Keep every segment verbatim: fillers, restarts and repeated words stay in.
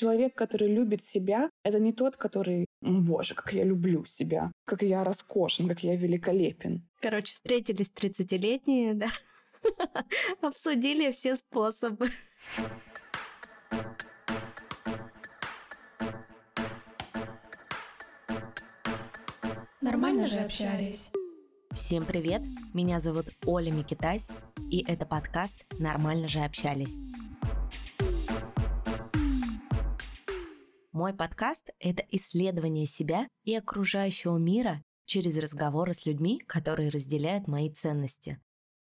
человек, который любит себя, это не тот, который, боже, как я люблю себя, как я роскошен, как я великолепен. Короче, встретились тридцатилетние, да, обсудили все способы. Нормально же общались. Всем привет, меня зовут Оля Микитась, и это подкаст «Нормально же общались». Мой подкаст – это исследование себя и окружающего мира через разговоры с людьми, которые разделяют мои ценности.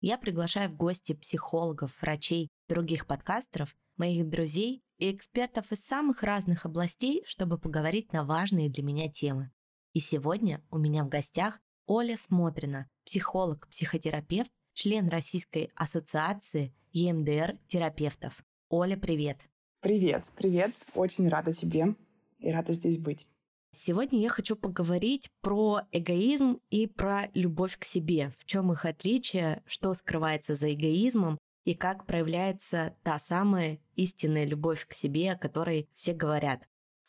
Я приглашаю в гости психологов, врачей, других подкастеров, моих друзей и экспертов из самых разных областей, чтобы поговорить на важные для меня темы. И сегодня у меня в гостях Оля Смотрина, психолог-психотерапевт, член Российской Ассоциации Е М Д Р терапевтов. Оля, привет! Привет, привет. Очень рада тебе и рада здесь быть. Сегодня я хочу поговорить про эгоизм и про любовь к себе. В чем их отличие, что скрывается за эгоизмом и как проявляется та самая истинная любовь к себе, о которой все говорят.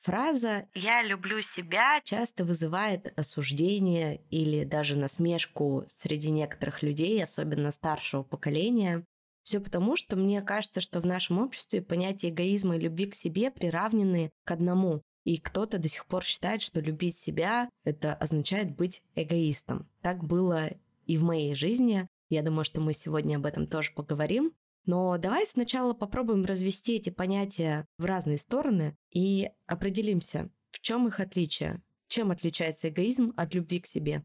Фраза «я люблю себя» часто вызывает осуждение или даже насмешку среди некоторых людей, особенно старшего поколения. Все потому, что мне кажется, что в нашем обществе понятия эгоизма и любви к себе приравнены к одному. И кто-то до сих пор считает, что любить себя – это означает быть эгоистом. Так было и в моей жизни. Я думаю, что мы сегодня об этом тоже поговорим. Но давай сначала попробуем развести эти понятия в разные стороны и определимся, в чем их отличие, чем отличается эгоизм от любви к себе.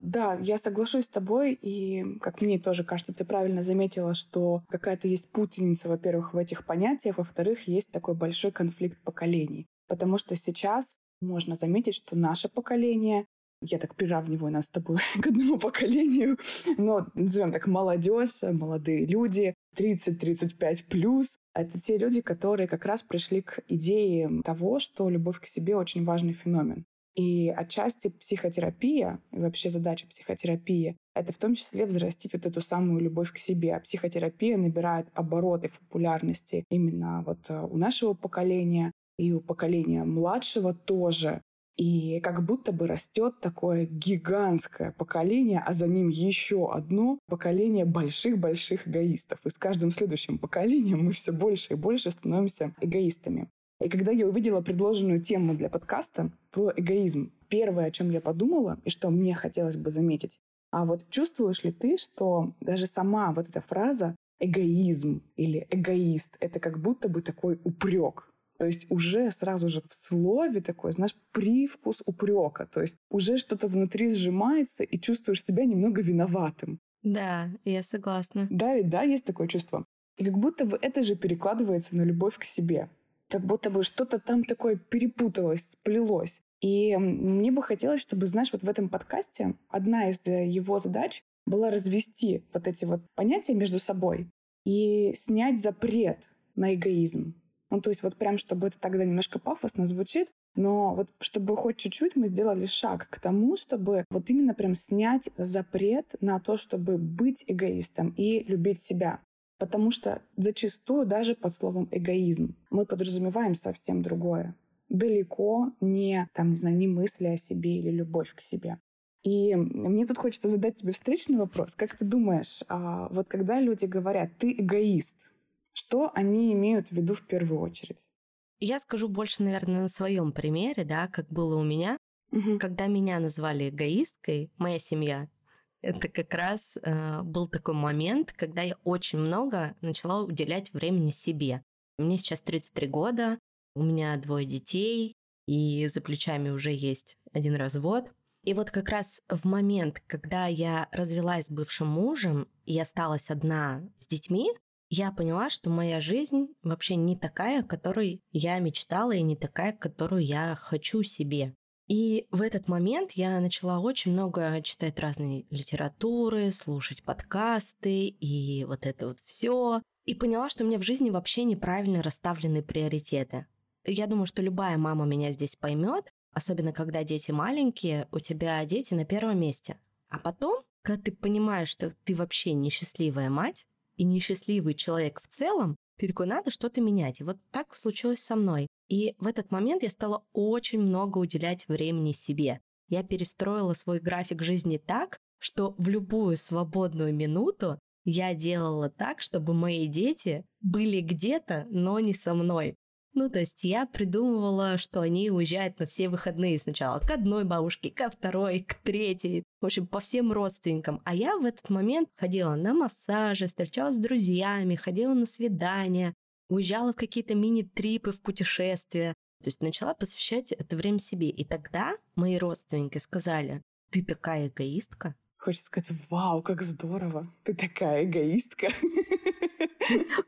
Да, я соглашусь с тобой, и, как мне тоже кажется, ты правильно заметила, что какая-то есть путаница, во-первых, в этих понятиях, во-вторых, есть такой большой конфликт поколений, потому что сейчас можно заметить, что наше поколение, я так приравниваю нас с тобой к одному поколению, но назовем так молодежь, молодые люди, тридцать-тридцать пять плюс, это те люди, которые как раз пришли к идее того, что любовь к себе очень важный феномен. И отчасти психотерапия, и вообще задача психотерапии, это в том числе взрастить вот эту самую любовь к себе. А психотерапия набирает обороты в популярности именно вот у нашего поколения и у поколения младшего тоже. И как будто бы растет такое гигантское поколение, а за ним еще одно поколение больших-больших эгоистов. И с каждым следующим поколением мы все больше и больше становимся эгоистами. И когда я увидела предложенную тему для подкаста про эгоизм, первое, о чем я подумала и что мне хотелось бы заметить, а вот чувствуешь ли ты, что даже сама вот эта фраза «эгоизм» или «эгоист» — это как будто бы такой упрек. То есть уже сразу же в слове такой, знаешь, привкус упрека. То есть уже что-то внутри сжимается и чувствуешь себя немного виноватым. Да, я согласна. Да, ведь да, есть такое чувство. И как будто бы это же перекладывается на любовь к себе. Как будто бы что-то там такое перепуталось, сплелось. И мне бы хотелось, чтобы, знаешь, вот в этом подкасте одна из его задач была развести вот эти вот понятия между собой и снять запрет на эгоизм. Ну, то есть вот прям, чтобы это тогда немножко пафосно звучит, но вот чтобы хоть чуть-чуть мы сделали шаг к тому, чтобы вот именно прям снять запрет на то, чтобы быть эгоистом и любить себя. Потому что зачастую даже под словом «эгоизм» мы подразумеваем совсем другое. Далеко не, там, не знаю, не мысли о себе или любовь к себе. И мне тут хочется задать тебе встречный вопрос. Как ты думаешь, вот когда люди говорят «ты эгоист», что они имеют в виду в первую очередь? Я скажу больше, наверное, на своем примере, да, как было у меня. Угу. Когда меня назвали эгоисткой, моя семья, это как раз э, был такой момент, когда я очень много начала уделять времени себе. Мне сейчас тридцать три года, у меня двое детей, и за плечами уже есть один развод. И вот как раз в момент, когда я развелась с бывшим мужем, и я осталась одна с детьми, я поняла, что моя жизнь вообще не такая, о которой я мечтала, и не такая, которую я хочу себе. И в этот момент я начала очень много читать разные литературы, слушать подкасты и вот это вот все. И поняла, что у меня в жизни вообще неправильно расставлены приоритеты. Я думаю, что любая мама меня здесь поймет, особенно когда дети маленькие, у тебя дети на первом месте. А потом, когда ты понимаешь, что ты вообще несчастливая мать и несчастливый человек в целом, Ты такой, надо что-то менять. И вот так случилось со мной. И в этот момент я стала очень много уделять времени себе. Я перестроила свой график жизни так, что в любую свободную минуту я делала так, чтобы мои дети были где-то, но не со мной. Ну, то есть я придумывала, что они уезжают на все выходные сначала к одной бабушке, ко второй, к третьей, в общем, по всем родственникам. А я в этот момент ходила на массажи, встречалась с друзьями, ходила на свидания, уезжала в какие-то мини-трипы, в путешествия. То есть начала посвящать это время себе. И тогда мои родственники сказали, ты такая эгоистка. Хочется сказать, вау, как здорово, ты такая эгоистка.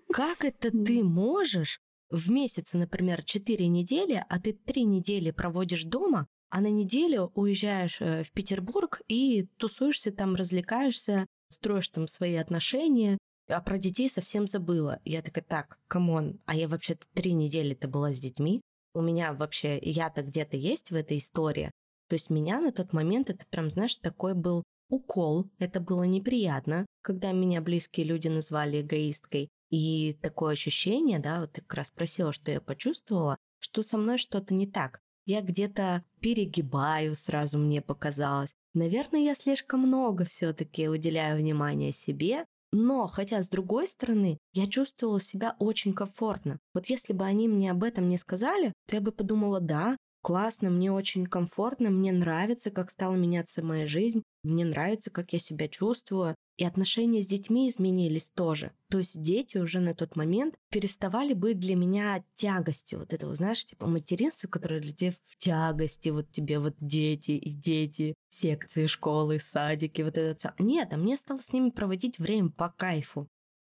Как это ты можешь? В месяц, например, четыре недели, а ты три недели проводишь дома, а на неделю уезжаешь в Петербург и тусуешься там, развлекаешься, строишь там свои отношения, а про детей совсем забыла. Я такая, так, камон, а я вообще-то три недели-то была с детьми, у меня вообще, я-то где-то есть в этой истории. То есть меня на тот момент, это прям, знаешь, такой был укол, это было неприятно, когда меня близкие люди назвали эгоисткой. И такое ощущение, да, вот ты как раз спросила, что я почувствовала, что со мной что-то не так. Я где-то перегибаю, сразу мне показалось. Наверное, я слишком много все-таки уделяю внимания себе, но, хотя, с другой стороны, я чувствовала себя очень комфортно. Вот если бы они мне об этом не сказали, то я бы подумала, да, классно, мне очень комфортно, мне нравится, как стала меняться моя жизнь, мне нравится, как я себя чувствую. И отношения с детьми изменились тоже. То есть дети уже на тот момент переставали быть для меня тягостью. Вот этого, знаешь, типа материнства, которое для тебя в тягости. Вот тебе вот дети и дети, секции, школы, садики. Вот это. Нет, а мне стало с ними проводить время по кайфу.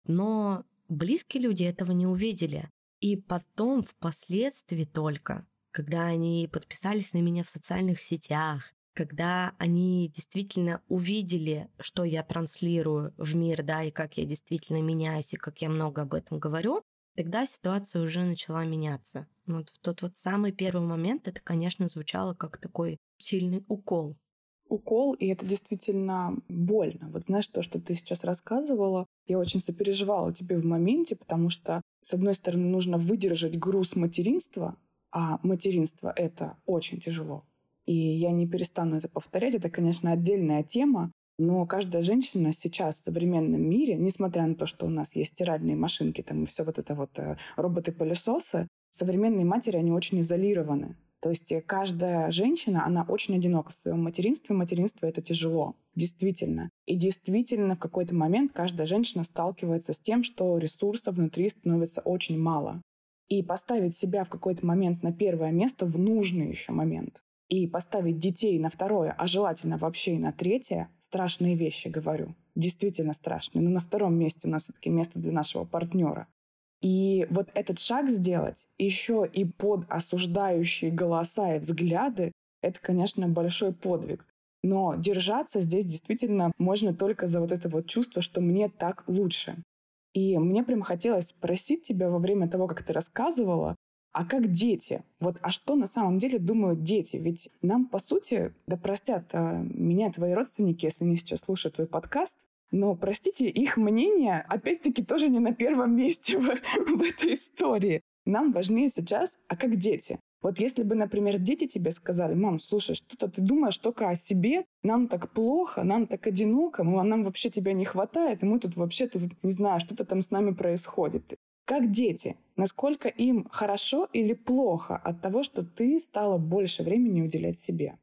Но близкие люди этого не увидели. И потом, впоследствии только, когда они подписались на меня в социальных сетях, когда они действительно увидели, что я транслирую в мир, да, и как я действительно меняюсь, и как я много об этом говорю, тогда ситуация уже начала меняться. Вот в тот вот самый первый момент это, конечно, звучало как такой сильный укол. Укол, и это действительно больно. Вот знаешь, то, что ты сейчас рассказывала, я очень сопереживала тебе в моменте, потому что, с одной стороны, нужно выдержать груз материнства, а материнство — это очень тяжело. И я не перестану это повторять. Это, конечно, отдельная тема, но каждая женщина сейчас в современном мире, несмотря на то, что у нас есть стиральные машинки, там и все вот это вот роботы-пылесосы, современные матери, они очень изолированы. То есть каждая женщина, она очень одинока в своем материнстве. Материнство — это тяжело, действительно. И действительно в какой-то момент каждая женщина сталкивается с тем, что ресурсов внутри становится очень мало. И поставить себя в какой-то момент на первое место в нужный еще момент. И поставить детей на второе, а желательно вообще и на третье, страшные вещи, говорю, действительно страшные. Но на втором месте у нас все-таки место для нашего партнера. И вот этот шаг сделать еще и под осуждающие голоса и взгляды, это, конечно, большой подвиг. Но держаться здесь действительно можно только за вот это вот чувство, что мне так лучше. И мне прям хотелось спросить тебя во время того, как ты рассказывала, а как дети? Вот, а что на самом деле думают дети? Ведь нам, по сути, да простят а, меня твои родственники, если они сейчас слушают твой подкаст, но, простите, их мнение, опять-таки, тоже не на первом месте в, в этой истории. Нам важнее сейчас, а как дети? Вот если бы, например, дети тебе сказали, мам, слушай, что-то ты думаешь только о себе, нам так плохо, нам так одиноко, нам вообще тебя не хватает, и мы тут вообще, тут, не знаю, что-то там с нами происходит. Как дети, насколько им хорошо или плохо от того, что ты стала больше времени уделять себе?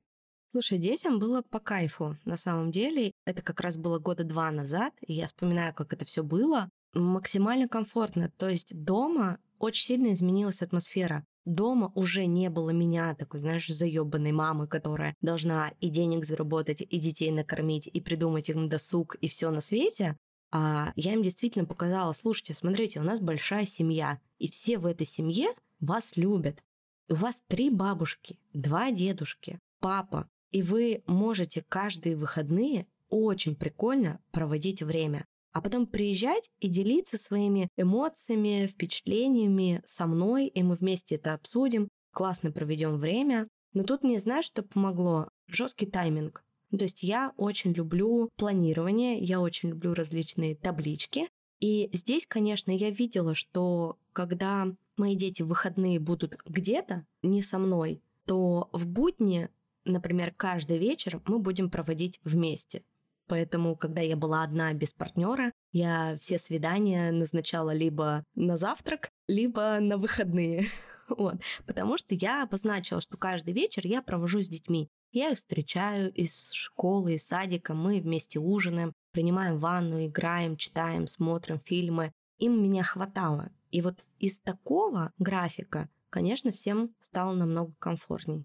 Слушай, детям было по кайфу, на самом деле. Это как раз было года два назад, и я вспоминаю, как это все было. Максимально комфортно. То есть дома очень сильно изменилась атмосфера. Дома уже не было меня, такой, знаешь, заёбанной мамы, которая должна и денег заработать, и детей накормить, и придумать им досуг, и все на свете. А я им действительно показала, слушайте, смотрите, у нас большая семья, и все в этой семье вас любят. У вас три бабушки, два дедушки, папа, и вы можете каждые выходные очень прикольно проводить время, а потом приезжать и делиться своими эмоциями, впечатлениями со мной, и мы вместе это обсудим, классно проведем время. Но тут мне, знаешь, что помогло? Жесткий тайминг. То есть я очень люблю планирование, я очень люблю различные таблички, И здесь, конечно, я видела, что когда мои дети в выходные будут где-то, не со мной, то в будни, например, каждый вечер мы будем проводить вместе. Поэтому, когда я была одна без партнера, я все свидания назначала либо на завтрак, либо на выходные. Вот. Потому что я обозначила, что каждый вечер я провожу с детьми. Я их встречаю из школы, из садика, мы вместе ужинаем, принимаем ванну, играем, читаем, смотрим фильмы. Им меня хватало. И вот из такого графика, конечно, всем стало намного комфортней.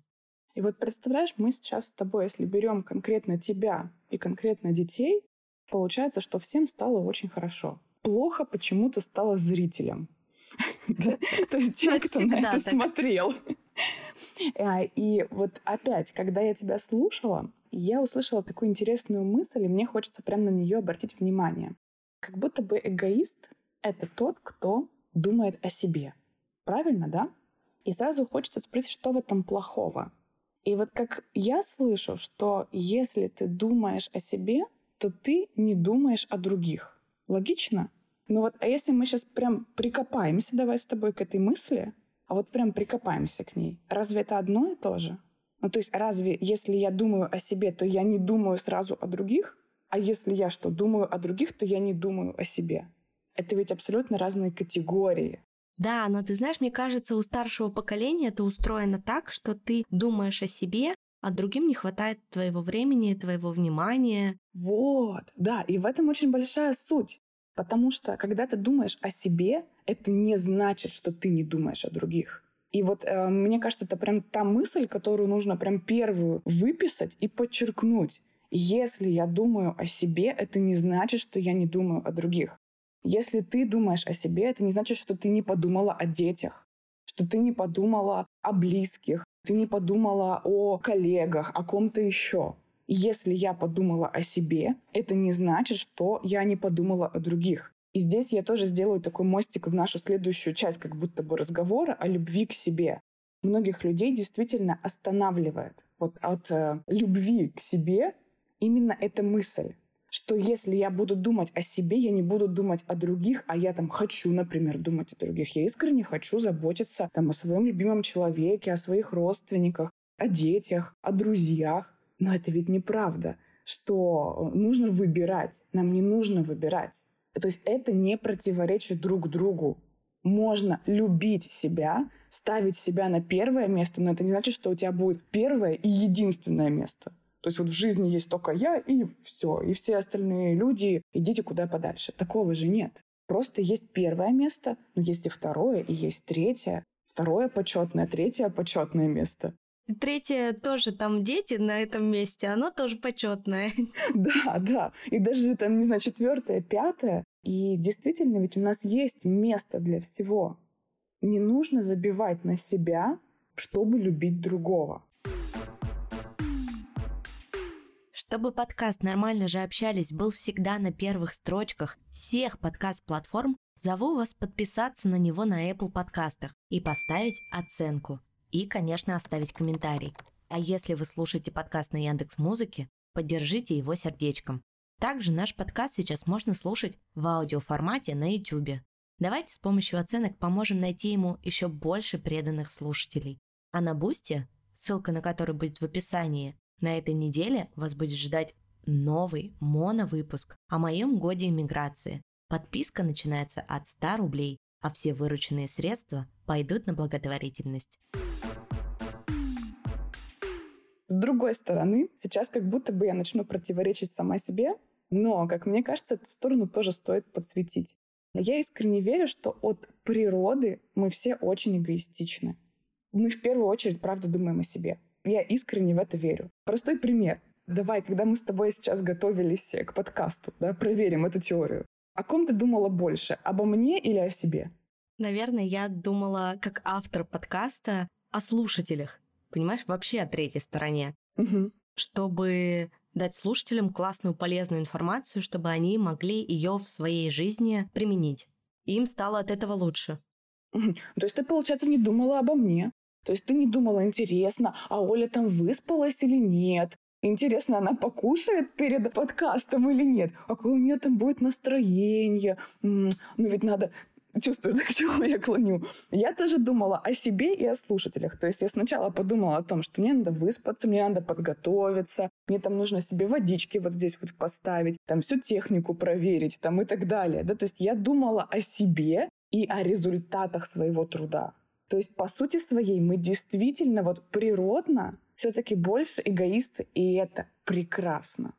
И вот представляешь, мы сейчас с тобой, если берем конкретно тебя и конкретно детей, получается, что всем стало очень хорошо. Плохо почему-то стало зрителям. То есть тем, кто на это смотрел. И вот опять, когда я тебя слушала, я услышала такую интересную мысль, и мне хочется прямо на нее обратить внимание. Как будто бы эгоист — это тот, кто думает о себе. Правильно, да? И сразу хочется спросить, что в этом плохого. И вот как я слышу, что если ты думаешь о себе, то ты не думаешь о других. Логично? Ну вот, а если мы сейчас прям прикопаемся, давай с тобой к этой мысли, а вот прям прикопаемся к ней, разве это одно и то же? Ну то есть разве, если я думаю о себе, то я не думаю сразу о других? А если я что, думаю о других, то я не думаю о себе? Это ведь абсолютно разные категории. Да, но ты знаешь, мне кажется, у старшего поколения это устроено так, что ты думаешь о себе, а другим не хватает твоего времени, твоего внимания. Вот, да, и в этом очень большая суть. Потому что, когда ты думаешь о себе, это не значит, что ты не думаешь о других. И вот э, мне кажется, это прям та мысль, которую нужно прям первую выписать и подчеркнуть. Если я думаю о себе, это не значит, что я не думаю о других. Если ты думаешь о себе, это не значит, что ты не подумала о детях, что ты не подумала о близких, ты не подумала о коллегах, о ком-то еще. Если я подумала о себе, это не значит, что я не подумала о других. И здесь я тоже сделаю такой мостик в нашу следующую часть, как будто бы разговора о любви к себе. Многих людей действительно останавливает вот от э, любви к себе именно эта мысль, что если я буду думать о себе, я не буду думать о других, а я там хочу, например, думать о других. Я искренне хочу заботиться там, о своем любимом человеке, о своих родственниках, о детях, о друзьях. Но это ведь неправда, что нужно выбирать. Нам не нужно выбирать. То есть это не противоречит друг другу. Можно любить себя, ставить себя на первое место, но это не значит, что у тебя будет первое и единственное место. То есть вот в жизни есть только я и все, и все остальные люди, идите куда подальше. Такого же нет. Просто есть первое место, но есть и второе, и есть третье. Второе почетное, третье почетное место. Третье тоже там дети на этом месте, оно тоже почетное. Да, да. И даже там, не знаю, четвертое, пятое. И действительно, ведь у нас есть место для всего. Не нужно забивать на себя, чтобы любить другого. Чтобы подкаст «Нормально же общались» был всегда на первых строчках всех подкаст-платформ, зову вас подписаться на него на Apple подкастах и поставить оценку. И, конечно, оставить комментарий. А если вы слушаете подкаст на Яндекс.Музыке, поддержите его сердечком. Также наш подкаст сейчас можно слушать в аудиоформате на YouTube. Давайте с помощью оценок поможем найти ему еще больше преданных слушателей. А на Бусти, ссылка на который будет в описании, на этой неделе вас будет ждать новый моновыпуск о моем годе эмиграции. Подписка начинается от ста рублей, а все вырученные средства пойдут на благотворительность. С другой стороны, сейчас как будто бы я начну противоречить сама себе, но, как мне кажется, эту сторону тоже стоит подсветить. Я искренне верю, что от природы мы все очень эгоистичны. Мы в первую очередь, правда, думаем о себе. Я искренне в это верю. Простой пример. Давай, когда мы с тобой сейчас готовились к подкасту, да, проверим эту теорию. О ком ты думала больше? Обо мне или о себе? Наверное, я думала, как автор подкаста, о слушателях. Понимаешь, вообще о третьей стороне. Угу. Чтобы дать слушателям классную, полезную информацию, чтобы они могли ее в своей жизни применить. И им стало от этого лучше. Угу. То есть ты, получается, не думала обо мне? То есть ты не думала, интересно, а Оля там выспалась или нет? Интересно, она покушает перед подкастом или нет? А какое у нее там будет настроение? Ну ведь надо... Чувствую, к чему я клоню. Я тоже думала о себе и о слушателях. То есть я сначала подумала о том, что мне надо выспаться, мне надо подготовиться, мне там нужно себе водички вот здесь вот поставить, там всю технику проверить там, и так далее. Да? То есть я думала о себе и о результатах своего труда. То есть по сути своей мы действительно вот природно все-таки больше эгоисты, и это прекрасно.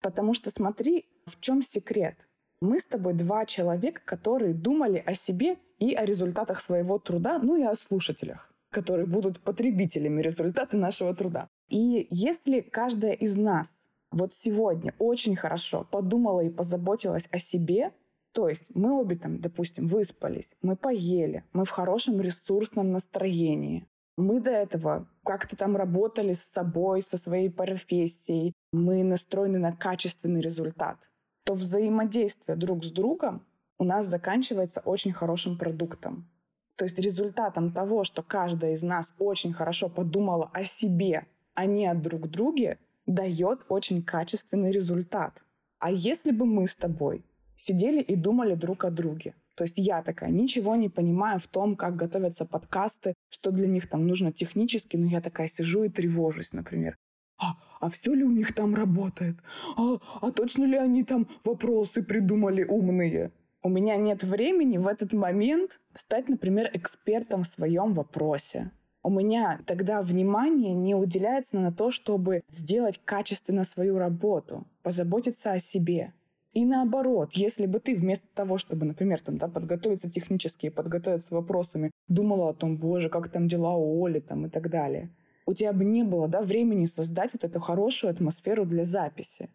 Потому что смотри, в чем секрет. Мы с тобой два человека, которые думали о себе и о результатах своего труда, ну и о слушателях, которые будут потребителями результата нашего труда. И если каждая из нас вот сегодня очень хорошо подумала и позаботилась о себе, то есть мы обе там, допустим, выспались, мы поели, мы в хорошем ресурсном настроении, мы до этого как-то там работали с собой, со своей профессией, мы настроены на качественный результат, то взаимодействие друг с другом у нас заканчивается очень хорошим продуктом. То есть результатом того, что каждая из нас очень хорошо подумала о себе, а не о друг друге, дает очень качественный результат. А если бы мы с тобой сидели и думали друг о друге, то есть я такая, ничего не понимаю в том, как готовятся подкасты, что для них там нужно технически, но я такая сижу и тревожусь, например. А, а все ли у них там работает? А, а точно ли они там вопросы придумали умные? У меня нет времени в этот момент стать, например, экспертом в своем вопросе. У меня тогда внимание не уделяется на то, чтобы сделать качественно свою работу, позаботиться о себе. И наоборот, если бы ты вместо того, чтобы, например, там, да, подготовиться технически и подготовиться вопросами, думала о том, боже, как там дела у Оли там, и так далее, у тебя бы не было, да, времени создать вот эту хорошую атмосферу для записи.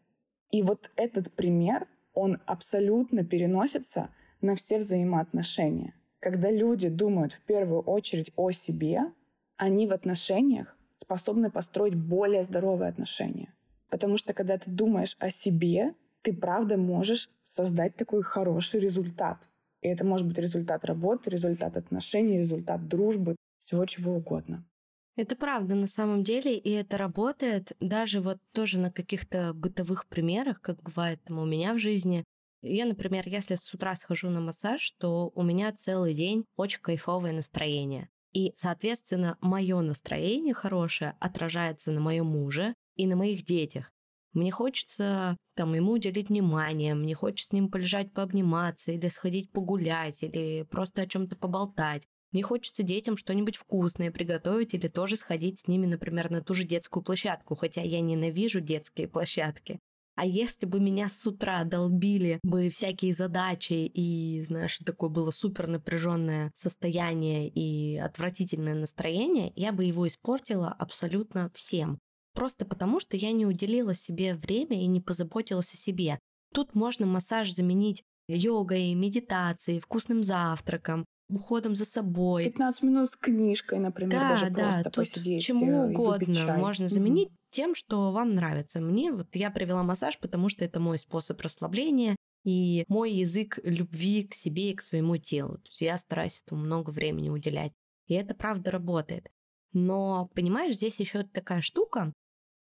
И вот этот пример, он абсолютно переносится на все взаимоотношения. Когда люди думают в первую очередь о себе, они в отношениях способны построить более здоровые отношения. Потому что когда ты думаешь о себе, ты правда можешь создать такой хороший результат. И это может быть результат работы, результат отношений, результат дружбы, всего чего угодно. Это правда на самом деле, и это работает даже вот тоже на каких-то бытовых примерах, как бывает там, у меня в жизни. Я, например, если с утра схожу на массаж, то у меня целый день очень кайфовое настроение. И, соответственно, мое настроение хорошее отражается на моем муже и на моих детях. Мне хочется там, ему уделить внимание, мне хочется с ним полежать, пообниматься, или сходить погулять, или просто о чем-то поболтать. Мне хочется детям что-нибудь вкусное приготовить или тоже сходить с ними, например, на ту же детскую площадку, хотя я ненавижу детские площадки. А если бы меня с утра долбили бы всякие задачи и, знаешь, такое было супер напряженное состояние и отвратительное настроение, я бы его испортила абсолютно всем. Просто потому, что я не уделила себе время и не позаботилась о себе. Тут можно массаж заменить йогой, медитацией, вкусным завтраком, уходом за собой. пятнадцать минут с книжкой, например, да, даже да, просто посидеть. Чему угодно можно заменить mm-hmm. тем, что вам нравится. Мне вот я привела массаж, потому что это мой способ расслабления и мой язык любви к себе и к своему телу. То есть я стараюсь этому много времени уделять. И это правда работает. Но, понимаешь, здесь еще такая штука.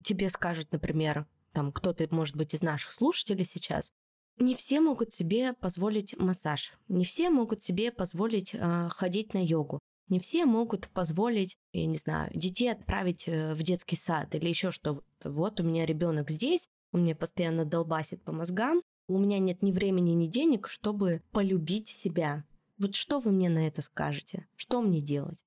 Тебе скажут, например, там кто-то, может быть, из наших слушателей сейчас, не все могут себе позволить массаж, не все могут себе позволить э, ходить на йогу, не все могут позволить, я не знаю, детей отправить э, в детский сад или еще что-то. Вот у меня ребенок здесь, он мне постоянно долбасит по мозгам, у меня нет ни времени, ни денег, чтобы полюбить себя. Вот что вы мне на это скажете? Что мне делать?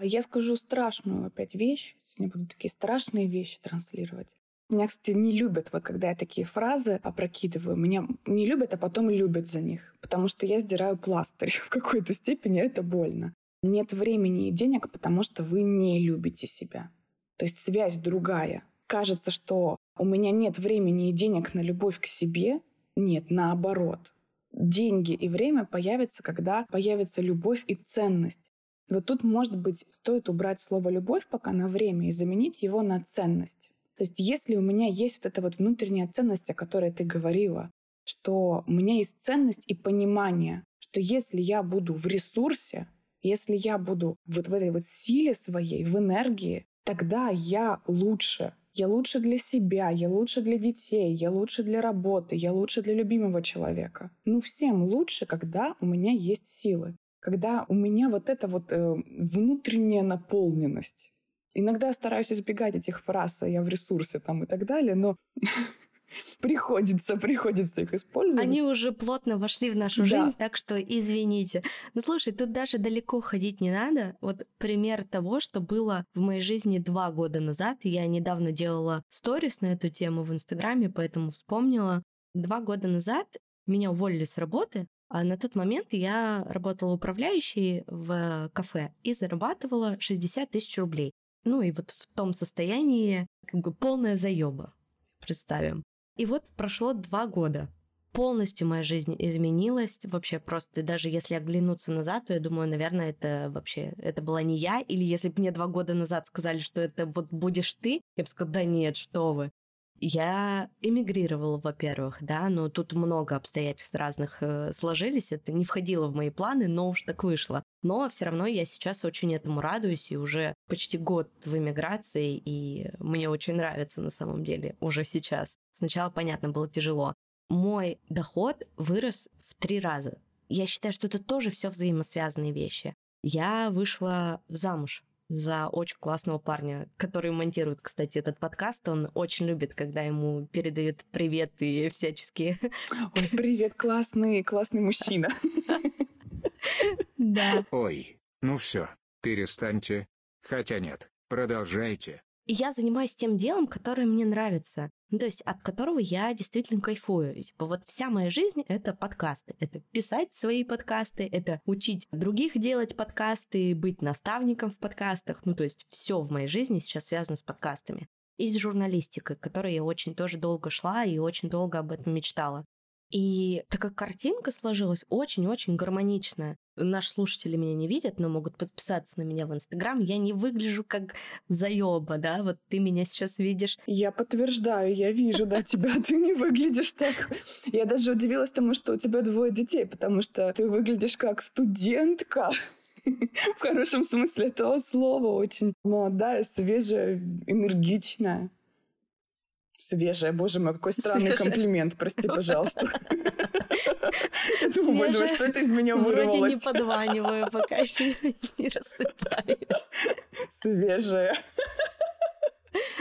Я скажу страшную опять вещь, сегодня буду такие страшные вещи транслировать. Меня, кстати, не любят, вот когда я такие фразы опрокидываю, меня не любят, а потом любят за них, потому что я сдираю пластырь в какой-то степени, это больно. Нет времени и денег, потому что вы не любите себя. То есть связь другая. Кажется, что у меня нет времени и денег на любовь к себе. Нет, наоборот. Деньги и время появятся, когда появится любовь и ценность. Вот тут, может быть, стоит убрать слово «любовь» пока на время и заменить его на «ценность». То есть если у меня есть вот эта вот внутренняя ценность, о которой ты говорила, что у меня есть ценность и понимание, что если я буду в ресурсе, если я буду вот в этой вот силе своей, в энергии, тогда я лучше, Я лучше для себя, я лучше для детей, я лучше для работы, я лучше для любимого человека. Ну всем лучше, когда у меня есть силы, когда у меня вот эта вот э, внутренняя наполненность. Иногда стараюсь избегать этих фраз, я в ресурсе там и так далее, но приходится, приходится их использовать. Они уже плотно вошли в нашу да. жизнь, так что извините. Ну слушай, тут даже далеко ходить не надо. Вот пример того, что было в моей жизни два года назад. Я недавно делала сторис на эту тему в Инстаграме, поэтому вспомнила. Два года назад меня уволили с работы, а на тот момент я работала управляющей в кафе и зарабатывала шестьдесят тысяч рублей. Ну и вот в том состоянии как бы полная заёба, представим. И вот прошло два года. Полностью моя жизнь изменилась. Вообще просто даже если оглянуться назад, то я думаю, наверное, это вообще это была не я. Или если бы мне два года назад сказали, что это вот будешь ты, я бы сказала, да нет, что вы. Я эмигрировала, во-первых, да, но тут много обстоятельств разных сложились. Это не входило в мои планы, но уж так вышло. Но все равно я сейчас очень этому радуюсь, и уже почти год в эмиграции, и мне очень нравится на самом деле уже сейчас. Сначала, понятно, было тяжело. Мой доход вырос в три раза. Я считаю, что это тоже все взаимосвязанные вещи. Я вышла замуж за очень классного парня, который монтирует, кстати, этот подкаст. Он очень любит, когда ему передают привет и всяческие... Ой, привет, классный, классный мужчина. Да. Ой, ну все, перестаньте. Хотя нет, продолжайте. Я занимаюсь тем делом, которое мне нравится. Ну, то есть от которого я действительно кайфую. И, типа, вот вся моя жизнь — это подкасты. Это писать свои подкасты, это учить других делать подкасты, быть наставником в подкастах. Ну, то есть все в моей жизни сейчас связано с подкастами. И с журналистикой, к которой я очень тоже долго шла и очень долго об этом мечтала. И такая картинка сложилась очень-очень гармоничная. Наши слушатели меня не видят, но могут подписаться на меня в Инстаграм. Я не выгляжу как заёба, да? Вот ты меня сейчас видишь. Я подтверждаю, я вижу, да, тебя. Ты не выглядишь так. Я даже удивилась тому, что у тебя двое детей, потому что ты выглядишь как студентка. В хорошем смысле этого слова. Очень молодая, свежая, энергичная. Свежая, боже мой, какой странный свежая. Комплимент, прости, пожалуйста. Думаю, боже мой, что это из меня вырвалось. Вроде не подваниваю, пока еще не рассыпаюсь. Свежая.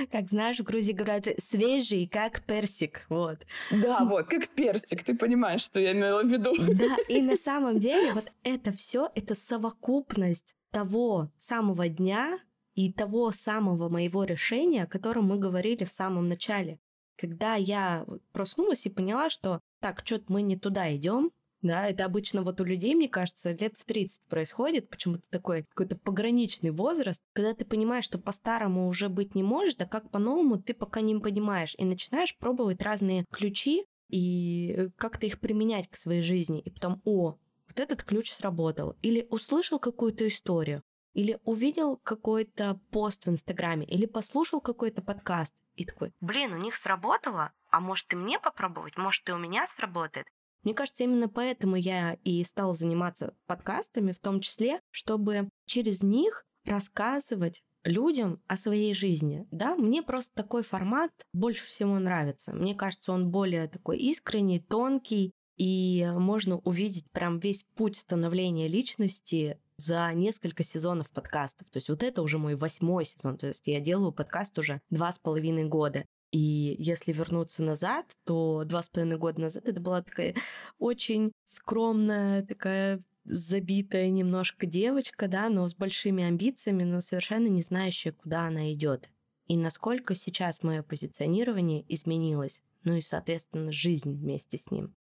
Как знаешь, в Грузии говорят «свежий, как персик». Вот. Да, вот, как персик, ты понимаешь, что я имела в виду. Да, и на самом деле вот это все, это совокупность того самого дня, и того самого моего решения, о котором мы говорили в самом начале. Когда я проснулась и поняла, что так, что-то мы не туда идем, да, это обычно вот у людей, мне кажется, лет в тридцать происходит, почему-то такой какой-то пограничный возраст, когда ты понимаешь, что по-старому уже быть не может, а как по-новому ты пока не понимаешь, и начинаешь пробовать разные ключи и как-то их применять к своей жизни, и потом, о, вот этот ключ сработал, или услышал какую-то историю, или увидел какой-то пост в Инстаграме, или послушал какой-то подкаст, и такой, блин, у них сработало, а может и мне попробовать, может и у меня сработает. Мне кажется, именно поэтому я и стала заниматься подкастами, в том числе, чтобы через них рассказывать людям о своей жизни. Да, мне просто такой формат больше всего нравится. Мне кажется, он более такой искренний, тонкий, и можно увидеть прям весь путь становления личности за несколько сезонов подкастов. То есть вот это уже мой восьмой сезон. То есть я делаю подкаст уже два с половиной года. И если вернуться назад, то два с половиной года назад это была такая очень скромная, такая забитая немножко девочка, да, но с большими амбициями, но совершенно не знающая, куда она идет. И насколько сейчас мое позиционирование изменилось, ну и, соответственно, жизнь вместе с ним.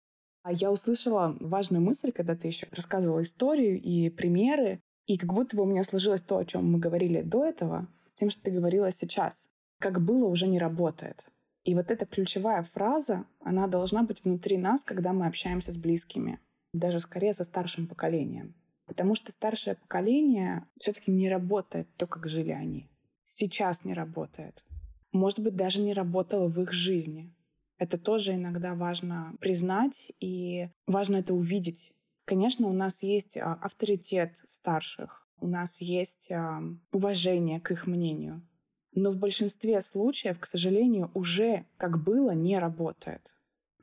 Я услышала важную мысль, когда ты еще рассказывала историю и примеры, и как будто бы у меня сложилось то, о чем мы говорили до этого, с тем, что ты говорила сейчас. Как было, уже не работает. И вот эта ключевая фраза, она должна быть внутри нас, когда мы общаемся с близкими, даже скорее со старшим поколением. Потому что старшее поколение все-таки не работает то, как жили они. Сейчас не работает. Может быть, даже не работало в их жизни. Это тоже иногда важно признать, и важно это увидеть. Конечно, у нас есть авторитет старших, у нас есть уважение к их мнению, но в большинстве случаев, к сожалению, уже как было, не работает.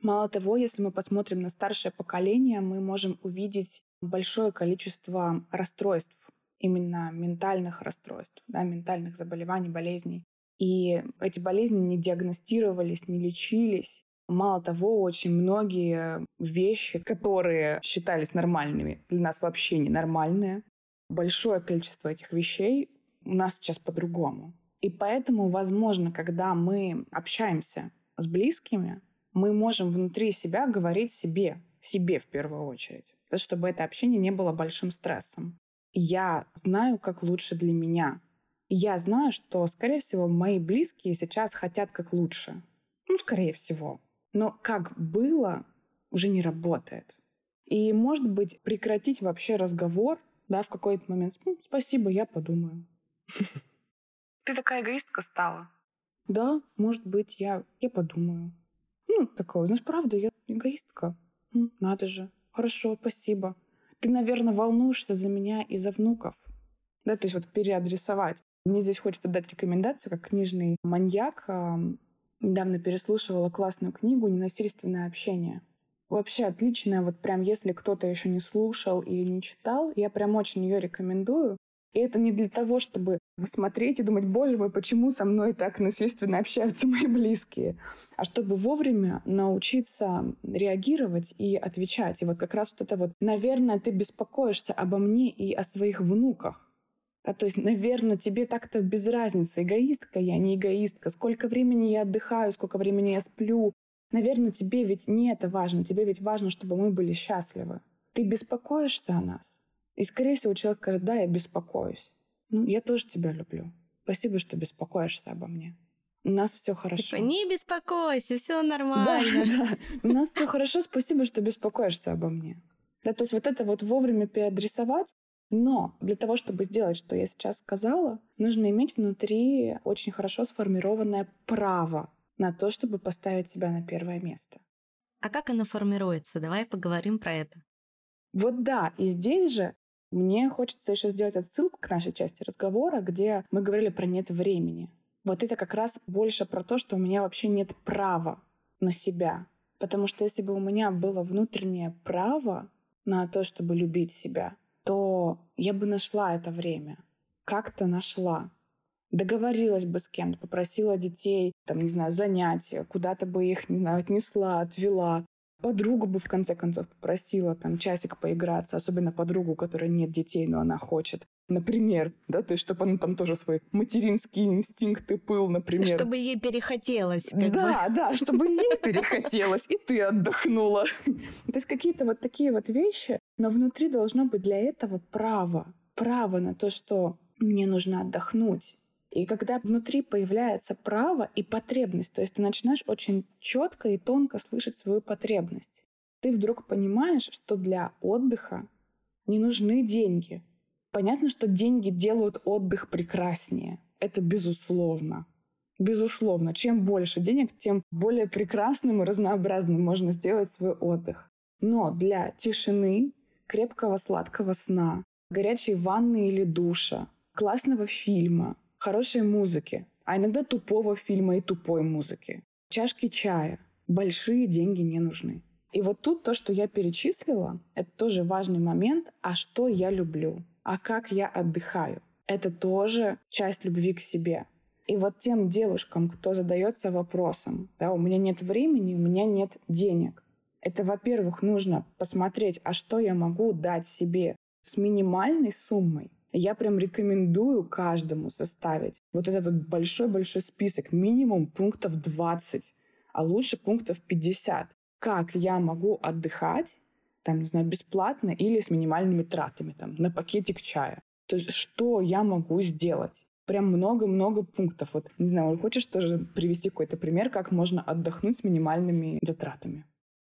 Мало того, если мы посмотрим на старшее поколение, мы можем увидеть большое количество расстройств, именно ментальных расстройств, да, ментальных заболеваний, болезней. И эти болезни не диагностировались, не лечились. Мало того, очень многие вещи, которые считались нормальными, для нас вообще ненормальные. Большое количество этих вещей у нас сейчас по-другому. И поэтому, возможно, когда мы общаемся с близкими, мы можем внутри себя говорить себе, себе в первую очередь, чтобы это общение не было большим стрессом. Я знаю, как лучше для меня. Я знаю, что, скорее всего, мои близкие сейчас хотят как лучше. Ну, скорее всего. Но как было, уже не работает. И, может быть, прекратить вообще разговор, да, в какой-то момент. Ну, спасибо, я подумаю. Ты такая эгоистка стала. Да, может быть, я, я подумаю. Ну, такое, знаешь, правда, я эгоистка. Ну, надо же. Хорошо, спасибо. Ты, наверное, волнуешься за меня и за внуков. Да, то есть вот переадресовать. Мне здесь хочется дать рекомендацию, как книжный маньяк. Недавно переслушивала классную книгу «Ненасильственное общение». Вообще отличная, вот прям если кто-то еще не слушал или не читал, я прям очень ее рекомендую. И это не для того, чтобы смотреть и думать, боже мой, почему со мной так насильственно общаются мои близкие, а чтобы вовремя научиться реагировать и отвечать. И вот как раз вот это вот, наверное, ты беспокоишься обо мне и о своих внуках. А то есть, наверное, тебе так-то без разницы, эгоистка я, не эгоистка, сколько времени я отдыхаю, сколько времени я сплю. Наверное, тебе ведь не это важно, тебе ведь важно, чтобы мы были счастливы. Ты беспокоишься о нас? И, скорее всего, человек скажет, да, я беспокоюсь. Ну, я тоже тебя люблю. Спасибо, что беспокоишься обо мне. У нас все хорошо. Не беспокойся, все нормально. Да, да. У нас все хорошо, спасибо, что беспокоишься обо мне. Да, то есть вот это вот вовремя переадресовать. Но для того, чтобы сделать, что я сейчас сказала, нужно иметь внутри очень хорошо сформированное право на то, чтобы поставить себя на первое место. А как оно формируется? Давай поговорим про это. Вот да, и здесь же мне хочется еще сделать отсылку к нашей части разговора, где мы говорили про «нет времени». Вот это как раз больше про то, что у меня вообще нет права на себя. Потому что если бы у меня было внутреннее право на то, чтобы любить себя, то я бы нашла это время. Как-то нашла. Договорилась бы с кем-то, попросила детей, там, не знаю, занятия, куда-то бы их, не знаю, отнесла, отвела. Подругу бы, в конце концов, попросила там часик поиграться, особенно подругу, у которой нет детей, но она хочет. Например, да, то есть, чтобы она там тоже свои материнские инстинкты, пыл, например. Чтобы ей перехотелось. Как да, бы. да, чтобы ей перехотелось, и ты отдохнула. То есть какие-то вот такие вот вещи, но внутри должно быть для этого право. Право на то, что мне нужно отдохнуть. И когда внутри появляется право и потребность, то есть ты начинаешь очень четко и тонко слышать свою потребность, ты вдруг понимаешь, что для отдыха не нужны деньги. Понятно, что деньги делают отдых прекраснее. Это безусловно. Безусловно. Чем больше денег, тем более прекрасным и разнообразным можно сделать свой отдых. Но для тишины, крепкого сладкого сна, горячей ванны или душа, классного фильма, хорошей музыки, а иногда тупого фильма и тупой музыки, чашки чая, большие деньги не нужны. И вот тут то, что я перечислила, это тоже важный момент, а что я люблю, а как я отдыхаю. Это тоже часть любви к себе. И вот тем девушкам, кто задается вопросом, да, у меня нет времени, у меня нет денег, это, во-первых, нужно посмотреть, а что я могу дать себе с минимальной суммой. Я прям рекомендую каждому составить вот этот вот большой-большой список, минимум пунктов двадцать, а лучше пунктов пятьдесят. Как я могу отдыхать, там, не знаю, бесплатно или с минимальными тратами, там, на пакетик чая. То есть что я могу сделать? Прям много-много пунктов. Вот, не знаю, хочешь тоже привести какой-то пример, как можно отдохнуть с минимальными затратами?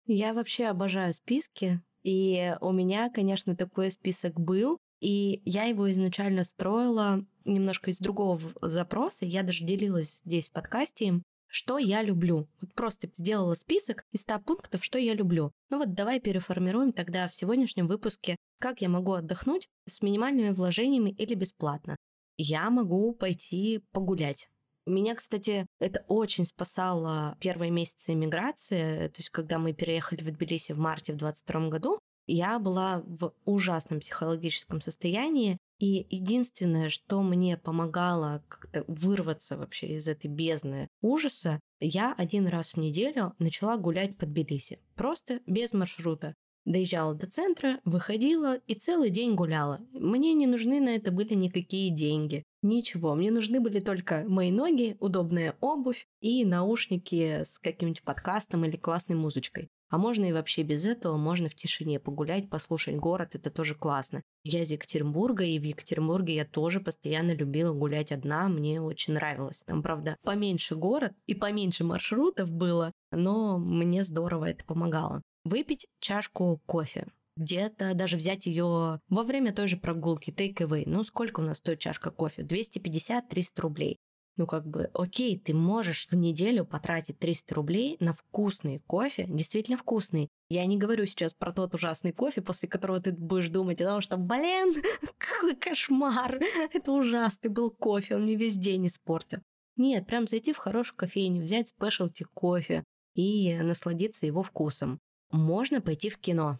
Я вообще обожаю списки, и у меня, конечно, такой список был. И я его изначально строила немножко из другого запроса. Я даже делилась здесь в подкасте им, что я люблю. Вот просто сделала список из ста пунктов, что я люблю. Ну вот давай переформируем тогда в сегодняшнем выпуске, как я могу отдохнуть с минимальными вложениями или бесплатно. Я могу пойти погулять. Меня, кстати, это очень спасало первые месяцы эмиграции. То есть, когда мы переехали в Тбилиси в марте в двадцать втором году, я была в ужасном психологическом состоянии. И единственное, что мне помогало как-то вырваться вообще из этой бездны ужаса, я один раз в неделю начала гулять по Тбилиси. Просто без маршрута. Доезжала до центра, выходила и целый день гуляла. Мне не нужны на это были никакие деньги. Ничего, мне нужны были только мои ноги, удобная обувь и наушники с каким-нибудь подкастом или классной музычкой. А можно и вообще без этого, можно в тишине погулять, послушать город, это тоже классно. Я из Екатеринбурга, и в Екатеринбурге я тоже постоянно любила гулять одна, мне очень нравилось. Там, правда, поменьше город и поменьше маршрутов было, но мне здорово это помогало. Выпить чашку кофе. Где-то даже взять ее во время той же прогулки, take-away. Ну, сколько у нас стоит чашка кофе? двести пятьдесят - триста рублей. Ну, как бы, окей, ты можешь в неделю потратить триста рублей на вкусный кофе, действительно вкусный. Я не говорю сейчас про тот ужасный кофе, после которого ты будешь думать о том, что, блин, какой кошмар, это ужасный был кофе, он мне весь день испортил. Нет, прям зайти в хорошую кофейню, взять спешлти кофе и насладиться его вкусом. Можно пойти в кино.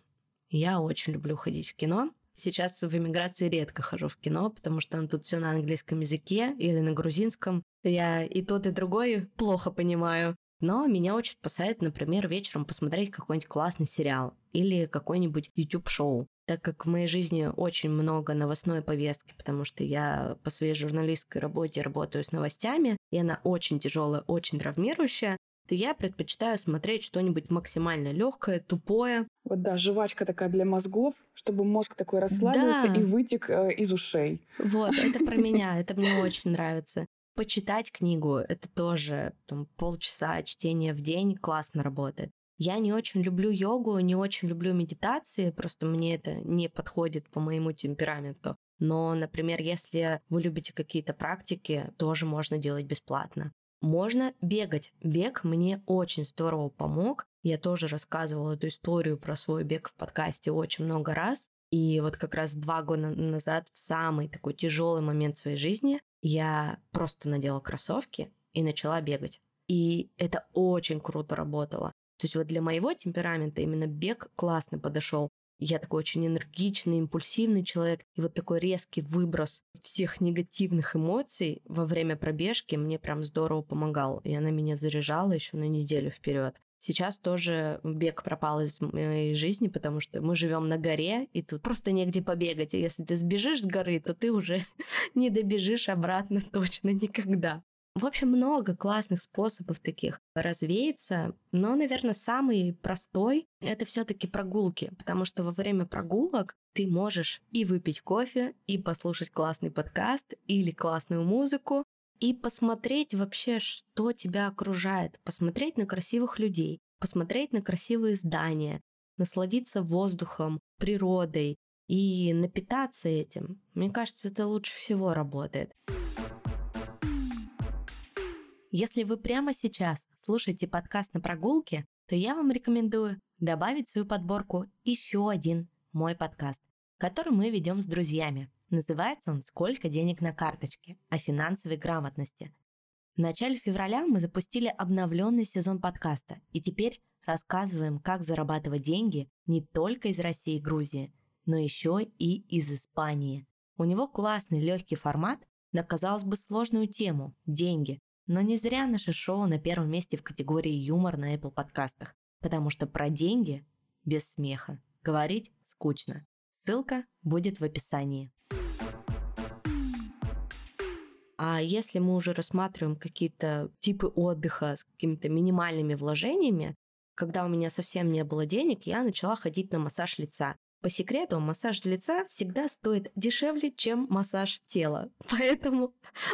Я очень люблю ходить в кино. Сейчас в эмиграции редко хожу в кино, потому что там тут все на английском языке или на грузинском. Я и тот, и другой плохо понимаю. Но меня очень спасает, например, вечером посмотреть какой-нибудь классный сериал или какой-нибудь YouTube-шоу. Так как в моей жизни очень много новостной повестки, потому что я по своей журналистской работе работаю с новостями, и она очень тяжелая, очень травмирующая, то я предпочитаю смотреть что-нибудь максимально легкое, тупое. Вот да, жвачка такая для мозгов, чтобы мозг такой расслабился, да, и вытек э, из ушей. Вот, это про меня, это мне очень нравится. Почитать книгу, это тоже там, полчаса чтения в день классно работает. Я не очень люблю йогу, не очень люблю медитации, просто мне это не подходит по моему темпераменту. Но, например, если вы любите какие-то практики, тоже можно делать бесплатно. Можно бегать. Бег мне очень здорово помог. Я тоже рассказывала эту историю про свой бег в подкасте очень много раз. И вот как раз два года назад, в самый такой тяжелый момент своей жизни, я просто надела кроссовки и начала бегать. И это очень круто работало. То есть вот для моего темперамента именно бег классно подошел. Я такой очень энергичный, импульсивный человек. И вот такой резкий выброс всех негативных эмоций во время пробежки мне прям здорово помогал. И она меня заряжала еще на неделю вперед. Сейчас тоже бег пропал из моей жизни, потому что мы живем на горе, и тут просто негде побегать. И если ты сбежишь с горы, то ты уже не добежишь обратно точно никогда. В общем, много классных способов таких развеяться, но, наверное, самый простой — это все-таки прогулки, потому что во время прогулок ты можешь и выпить кофе, и послушать классный подкаст или классную музыку, и посмотреть вообще, что тебя окружает, посмотреть на красивых людей, посмотреть на красивые здания, насладиться воздухом, природой и напитаться этим. Мне кажется, это лучше всего работает. Если вы прямо сейчас слушаете подкаст на прогулке, то я вам рекомендую добавить в свою подборку еще один мой подкаст, который мы ведем с друзьями. Называется он «Сколько денег на карточке» о финансовой грамотности. В начале февраля мы запустили обновленный сезон подкаста и теперь рассказываем, как зарабатывать деньги не только из России и Грузии, но еще и из Испании. У него классный легкий формат на, казалось бы, сложную тему – деньги. Но не зря наше шоу на первом месте в категории «Юмор» на Apple подкастах, потому что про деньги без смеха говорить скучно. Ссылка будет в описании. А если мы уже рассматриваем какие-то типы отдыха с какими-то минимальными вложениями, когда у меня совсем не было денег, я начала ходить на массаж лица. По секрету, массаж лица всегда стоит дешевле, чем массаж тела. Поэтому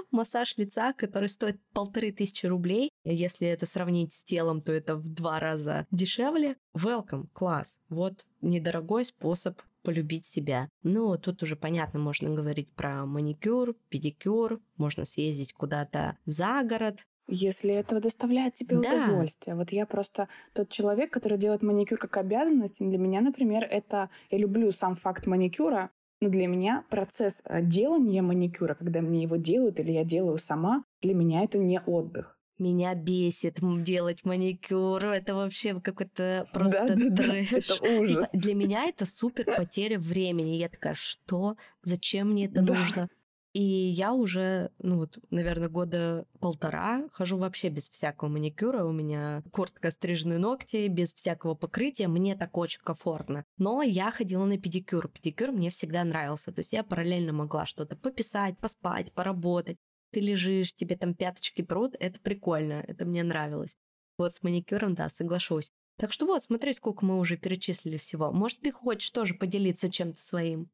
массаж лица, который стоит полторы тысячи рублей, если это сравнить с телом, то это в два раза дешевле. Welcome, класс. Вот недорогой способ полюбить себя. Ну, тут уже понятно, можно говорить про маникюр, педикюр, можно съездить куда-то за город. Если это доставляет тебе да. удовольствие. Вот я просто тот человек, который делает маникюр как обязанность. Для меня, например, это... Я люблю сам факт маникюра, но для меня процесс делания маникюра, когда мне его делают или я делаю сама, Для меня это не отдых. Меня бесит делать маникюр. Это вообще какой-то просто да, трэш. Да, да. Это ужас. Типа, для меня это супер потеря времени. Я такая, что? Зачем мне это да. нужно? И я уже, ну вот, наверное, года полтора хожу вообще без всякого маникюра. У меня коротко стрижены ногти, без всякого покрытия. Мне так очень комфортно. Но я ходила на педикюр. Педикюр мне всегда нравился. То есть я параллельно могла что-то пописать, поспать, поработать. Ты лежишь, тебе там пяточки трут, это прикольно, это мне нравилось. Вот с маникюром, да, соглашусь. Так что вот, смотри, сколько мы уже перечислили всего. Может, ты хочешь тоже поделиться чем-то своим?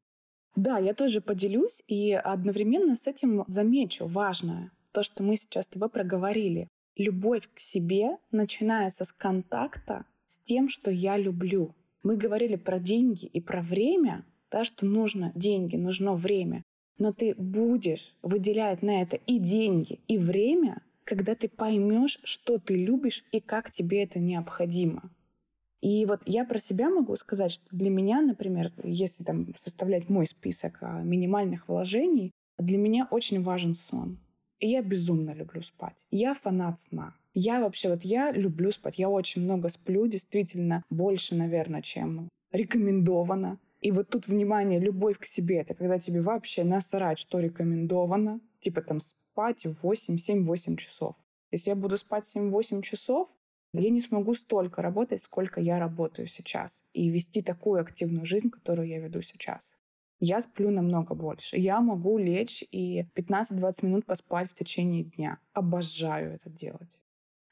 Да, я тоже поделюсь, и одновременно с этим замечу важное, то, что мы сейчас с тобой проговорили. Любовь к себе начинается с контакта с тем, что я люблю. Мы говорили про деньги и про время, да, что нужно деньги, нужно время. Но ты будешь выделять на это и деньги, и время, когда ты поймешь, что ты любишь и как тебе это необходимо. И вот я про себя могу сказать, что для меня, например, если там составлять мой список минимальных вложений, для меня очень важен сон. И я безумно люблю спать. Я фанат сна. Я вообще вот я люблю спать. Я очень много сплю, действительно, больше, наверное, чем рекомендовано. И вот тут, внимание, любовь к себе — это когда тебе вообще насрать, что рекомендовано. Типа там спать восемь, семь-восемь часов. Если я буду спать семь-восемь часов, я не смогу столько работать, сколько я работаю сейчас. И вести такую активную жизнь, которую я веду сейчас. Я сплю намного больше. Я могу лечь и пятнадцать-двадцать минут поспать в течение дня. Обожаю это делать.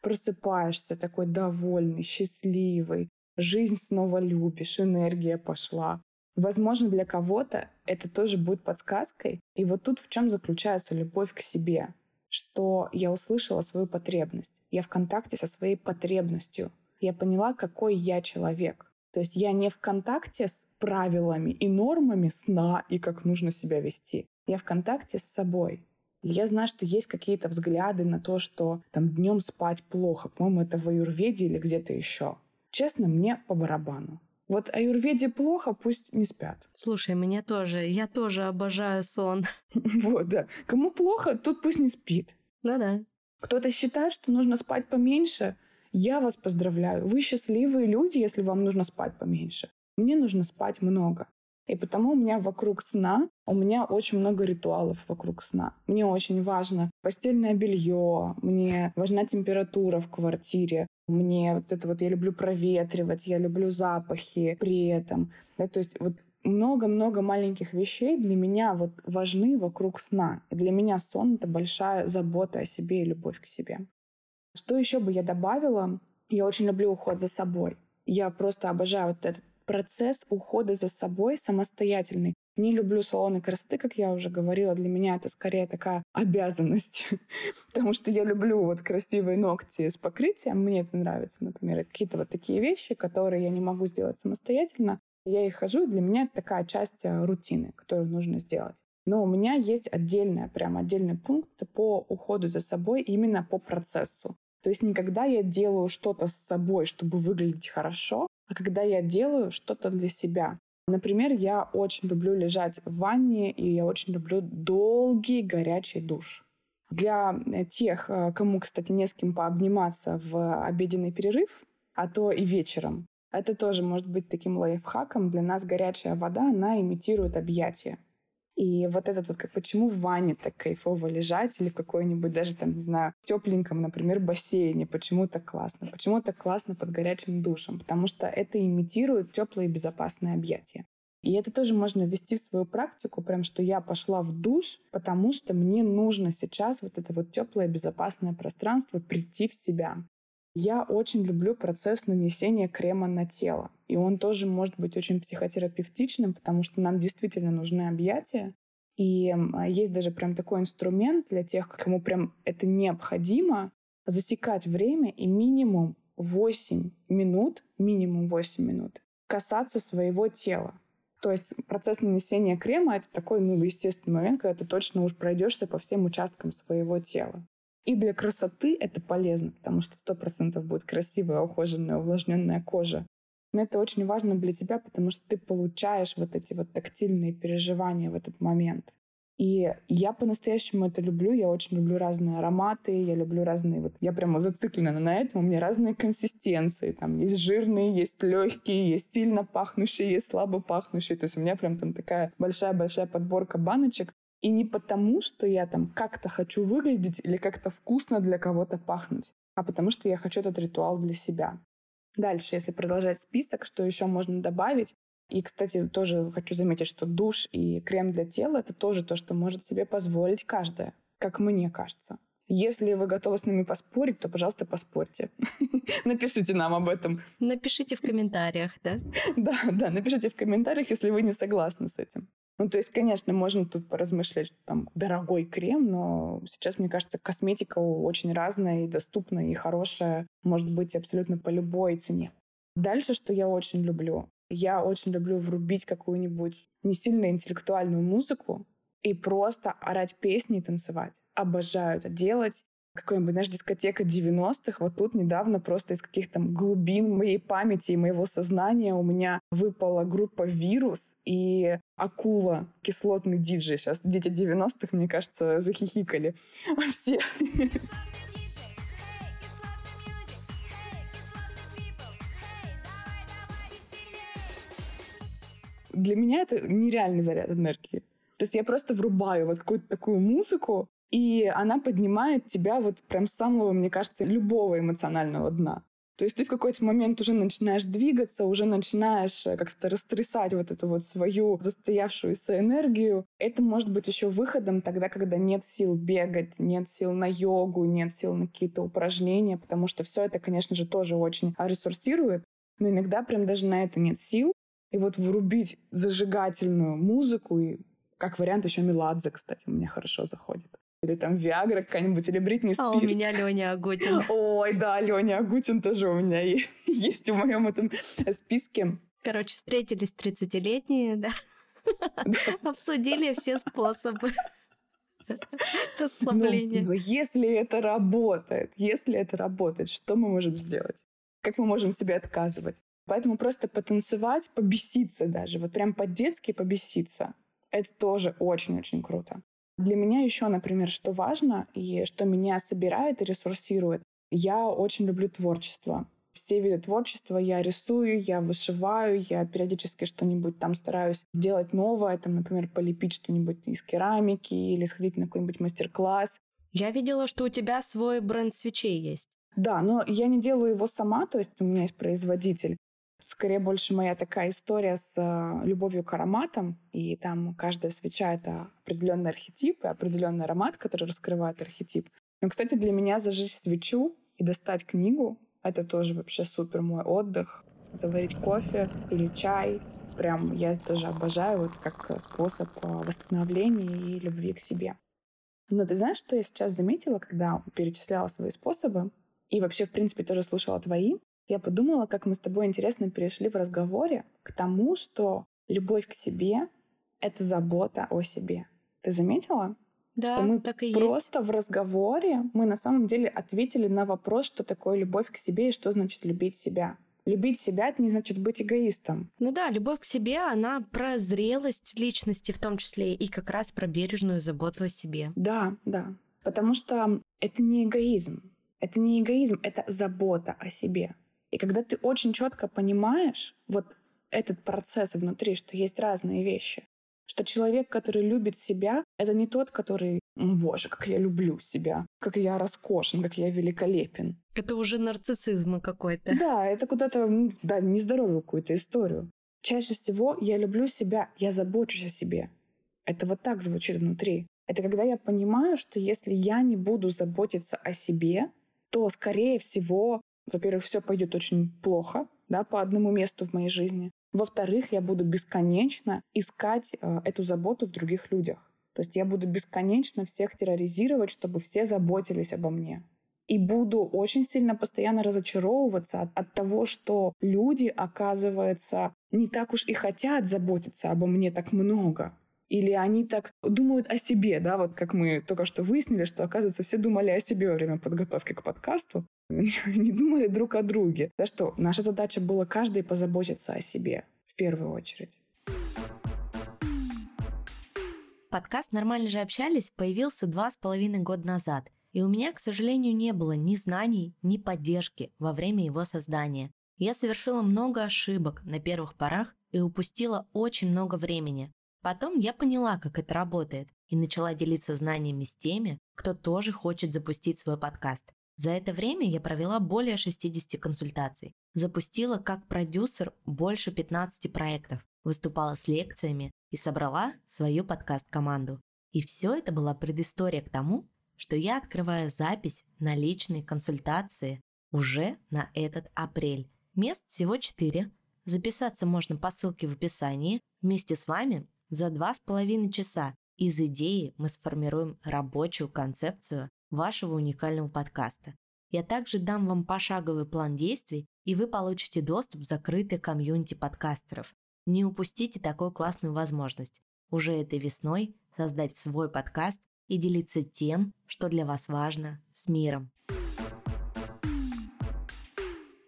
Просыпаешься такой довольный, счастливый. Жизнь снова любишь, энергия пошла. Возможно, для кого-то это тоже будет подсказкой. И вот тут в чем заключается любовь к себе, что я услышала свою потребность. Я в контакте со своей потребностью. Я поняла, какой я человек. То есть я не в контакте с правилами и нормами сна и как нужно себя вести. Я в контакте с собой. Я знаю, что есть какие-то взгляды на то, что там днем спать плохо. По-моему, это в аюрведе или где-то еще. Честно, мне по барабану. Вот аюрведе плохо, пусть не спят. Слушай, меня тоже. Я тоже обожаю сон. Вот, да. Кому плохо, тот пусть не спит. Ну да. Кто-то считает, что нужно спать поменьше. Я вас поздравляю. Вы счастливые люди, если вам нужно спать поменьше. Мне нужно спать много. И потому у меня вокруг сна, у меня очень много ритуалов вокруг сна. Мне очень важно постельное белье, мне важна температура в квартире. Мне вот это вот я люблю проветривать, я люблю запахи при этом. Да, то есть вот много-много маленьких вещей для меня вот важны вокруг сна. И для меня сон — это большая забота о себе и любовь к себе. Что еще бы я добавила? Я очень люблю уход за собой. Я просто обожаю вот этот процесс ухода за собой самостоятельный. Не люблю салоны красоты, как я уже говорила. Для меня это скорее такая обязанность. Потому что я люблю вот красивые ногти с покрытием. Мне это нравится, например. Какие-то вот такие вещи, которые я не могу сделать самостоятельно. Я и хожу, и для меня это такая часть рутины, которую нужно сделать. Но у меня есть отдельная, прям отдельный пункт по уходу за собой, именно по процессу. То есть никогда я делаю что-то с собой, чтобы выглядеть хорошо, а когда я делаю что-то для себя. Например, я очень люблю лежать в ванне, и я очень люблю долгий горячий душ. Для тех, кому, кстати, не с кем пообниматься в обеденный перерыв, а то и вечером, это тоже может быть таким лайфхаком. Для нас горячая вода, она имитирует объятия. И вот этот вот, как почему в ванне так кайфово лежать или в какой-нибудь даже там, не знаю, тепленьком, например, бассейне, почему так классно? Почему так классно под горячим душем? Потому что это имитирует теплые безопасные объятия. И это тоже можно ввести в свою практику, прям что я пошла в душ, потому что мне нужно сейчас вот это вот теплое безопасное пространство прийти в себя. Я очень люблю процесс нанесения крема на тело. И он тоже может быть очень психотерапевтичным, потому что нам действительно нужны объятия. И есть даже прям такой инструмент для тех, кому прям это необходимо, засекать время и минимум восемь минут, минимум восемь минут касаться своего тела. То есть процесс нанесения крема — это такой, ну, естественный момент, когда ты точно уж пройдешься по всем участкам своего тела. И для красоты это полезно, потому что сто процентов будет красивая, ухоженная, увлажненная кожа. Но это очень важно для тебя, потому что ты получаешь вот эти вот тактильные переживания в этот момент. И я по-настоящему это люблю. Я очень люблю разные ароматы, я люблю разные... Вот, я прямо зациклена на этом. У меня разные консистенции. Там есть жирные, есть легкие, есть сильно пахнущие, есть слабо пахнущие. То есть у меня прям там такая большая-большая подборка баночек. И не потому, что я там как-то хочу выглядеть или как-то вкусно для кого-то пахнуть, а потому что я хочу этот ритуал для себя. Дальше, если продолжать список, что еще можно добавить? И, кстати, тоже хочу заметить, что душ и крем для тела — это тоже то, что может себе позволить каждая, как мне кажется. Если вы готовы с нами поспорить, то, пожалуйста, поспорьте. Напишите нам об этом. Напишите в комментариях, да? Да, да, напишите в комментариях, если вы не согласны с этим. Ну, то есть, конечно, можно тут поразмышлять, что там дорогой крем, но сейчас, мне кажется, косметика очень разная и доступная, и хорошая, может быть, абсолютно по любой цене. Дальше, что я очень люблю. Я очень люблю врубить какую-нибудь не сильно интеллектуальную музыку и просто орать песни и танцевать. Обожаю это делать. Какая-нибудь, знаешь, дискотека девяностых. Вот тут недавно просто из каких-то глубин моей памяти и моего сознания у меня выпала группа «Вирус» и «Акула», кислотный диджей. Сейчас дети девяностых, мне кажется, захихикали все. Для меня это нереальный заряд энергии. То есть я просто врубаю вот какую-то такую музыку, и она поднимает тебя вот прям с самого, мне кажется, любого эмоционального дна. То есть ты в какой-то момент уже начинаешь двигаться, уже начинаешь как-то растрясать вот эту вот свою застоявшуюся энергию. Это может быть еще выходом тогда, когда нет сил бегать, нет сил на йогу, нет сил на какие-то упражнения, потому что все это, конечно же, тоже очень ресурсирует. Но иногда прям даже на это нет сил. И вот врубить зажигательную музыку, и как вариант еще Меладзе, кстати, у меня хорошо заходит. Или там Виагра какая-нибудь, или Бритни Спирс. А у меня Лёня Агутин. Ой, да, Лёня Агутин тоже у меня есть в моем этом списке. Короче, встретились тридцатилетние, да? Обсудили все способы расслабления. Но если это работает, если это работает, что мы можем сделать? Как мы можем себе отказывать? Поэтому просто потанцевать, побеситься даже, вот прям по-детски побеситься, это тоже очень-очень круто. Для меня еще, например, что важно и что меня собирает и ресурсирует, я очень люблю творчество. Все виды творчества я рисую, я вышиваю, я периодически что-нибудь там стараюсь делать новое, там, например, полепить что-нибудь из керамики или сходить на какой-нибудь мастер-класс. Я видела, что у тебя свой бренд свечей есть. Да, но я не делаю его сама, то есть у меня есть производитель. Скорее, больше моя такая история с э, любовью к ароматам. И там каждая свеча — это определенный архетип и определенный аромат, который раскрывает архетип. Но, кстати, для меня зажечь свечу и достать книгу — это тоже вообще супер мой отдых. Заварить кофе или чай. Прям я тоже обожаю вот как способ восстановления и любви к себе. Но ты знаешь, что я сейчас заметила, когда перечисляла свои способы? И вообще, в принципе, тоже слушала твои. Я подумала, как мы с тобой интересно перешли в разговоре к тому, что любовь к себе — это забота о себе. Ты заметила? Да, что мы так и просто есть. В разговоре мы на самом деле ответили на вопрос, что такое любовь к себе и что значит любить себя. Любить себя — это не значит быть эгоистом. Ну да, любовь к себе, она про зрелость личности в том числе и как раз про бережную заботу о себе. Да, да. Потому что это не эгоизм. Это не эгоизм, это забота о себе. И когда ты очень четко понимаешь вот этот процесс внутри, что есть разные вещи, что человек, который любит себя, это не тот, который, боже, как я люблю себя, как я роскошен, как я великолепен. Это уже нарциссизм какой-то. Да, это куда-то, да, нездоровую какую-то историю. Чаще всего я люблю себя, я забочусь о себе. Это вот так звучит внутри. Это когда я понимаю, что если я не буду заботиться о себе, то, скорее всего, во-первых, все пойдет очень плохо, да, по одному месту в моей жизни. Во-вторых, я буду бесконечно искать э, эту заботу в других людях. То есть я буду бесконечно всех терроризировать, чтобы все заботились обо мне. И буду очень сильно постоянно разочаровываться от, от того, что люди, оказывается, не так уж и хотят заботиться обо мне так много. Или они так думают о себе, да, вот как мы только что выяснили, что, оказывается, все думали о себе во время подготовки к подкасту, не думали друг о друге. Да что, наша задача была каждый позаботиться о себе в первую очередь. Подкаст «Нормально же общались» появился два с половиной года назад, и у меня, к сожалению, не было ни знаний, ни поддержки во время его создания. Я совершила много ошибок на первых порах и упустила очень много времени. Потом я поняла, как это работает, и начала делиться знаниями с теми, кто тоже хочет запустить свой подкаст. За это время я провела более шестьдесят консультаций, запустила как продюсер больше пятнадцати проектов, выступала с лекциями и собрала свою подкаст-команду. И все это была предыстория к тому, что я открываю запись на личные консультации уже на этот апрель. Мест всего четыре. Записаться можно по ссылке в описании. Вместе с вами за два с половиной часа из идеи мы сформируем рабочую концепцию вашего уникального подкаста. Я также дам вам пошаговый план действий, и вы получите доступ в закрытое комьюнити подкастеров. Не упустите такую классную возможность уже этой весной создать свой подкаст и делиться тем, что для вас важно, с миром.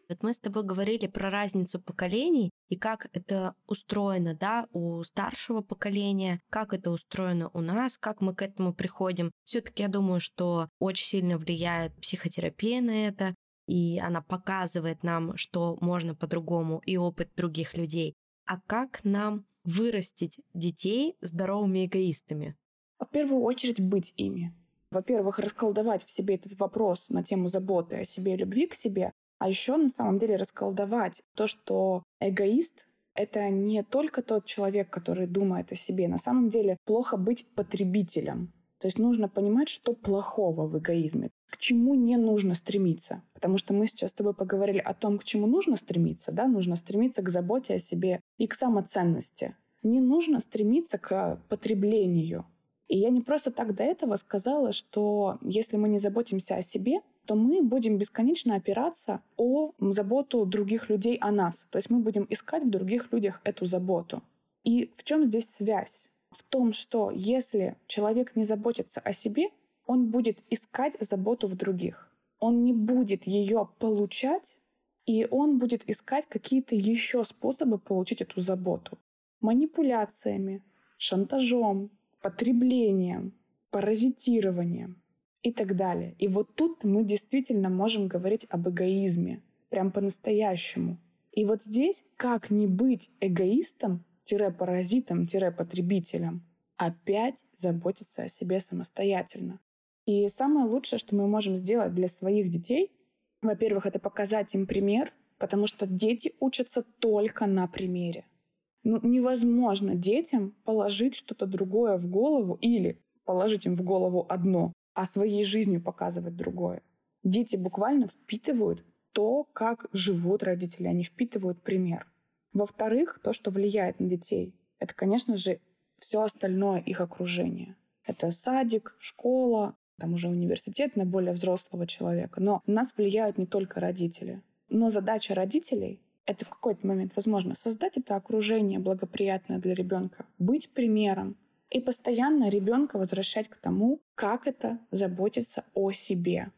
Вот мы с тобой говорили про разницу поколений и как это устроено, да, у старшего поколения, как это устроено у нас, как мы к этому приходим. Все-таки я думаю, что очень сильно влияет психотерапия на это, и она показывает нам, что можно по-другому, и опыт других людей. А как нам вырастить детей здоровыми эгоистами? В первую очередь быть ими. Во-первых, расколдовать в себе этот вопрос на тему заботы о себе и любви к себе. А еще на самом деле расколдовать то, что эгоист — это не только тот человек, который думает о себе. На самом деле плохо быть потребителем. То есть нужно понимать, что плохого в эгоизме, к чему не нужно стремиться. Потому что мы сейчас с тобой поговорили о том, к чему нужно стремиться. Да? Нужно стремиться к заботе о себе и к самоценности. Не нужно стремиться к потреблению. И я не просто так до этого сказала, что если мы не заботимся о себе, то мы будем бесконечно опираться о заботу других людей о нас. То есть мы будем искать в других людях эту заботу. И в чем здесь связь? В том, что если человек не заботится о себе, он будет искать заботу в других. Он не будет ее получать, и он будет искать какие-то еще способы получить эту заботу. Манипуляциями, шантажом, потреблением, паразитированием. И так далее. И вот тут мы действительно можем говорить об эгоизме. Прям по-настоящему. И вот здесь как не быть эгоистом-паразитом-потребителем? Опять заботиться о себе самостоятельно. И самое лучшее, что мы можем сделать для своих детей, во-первых, это показать им пример, потому что дети учатся только на примере. Ну, невозможно детям положить что-то другое в голову или положить им в голову одно, а своей жизнью показывать другое. Дети буквально впитывают то, как живут родители, они впитывают пример. Во-вторых, то, что влияет на детей, это, конечно же, все остальное их окружение. Это садик, школа, там уже университет на более взрослого человека. Но на нас влияют не только родители. Но задача родителей — это в какой-то момент, возможно, создать это окружение благоприятное для ребенка, быть примером, и постоянно ребенка возвращать к тому, как это заботиться о себе.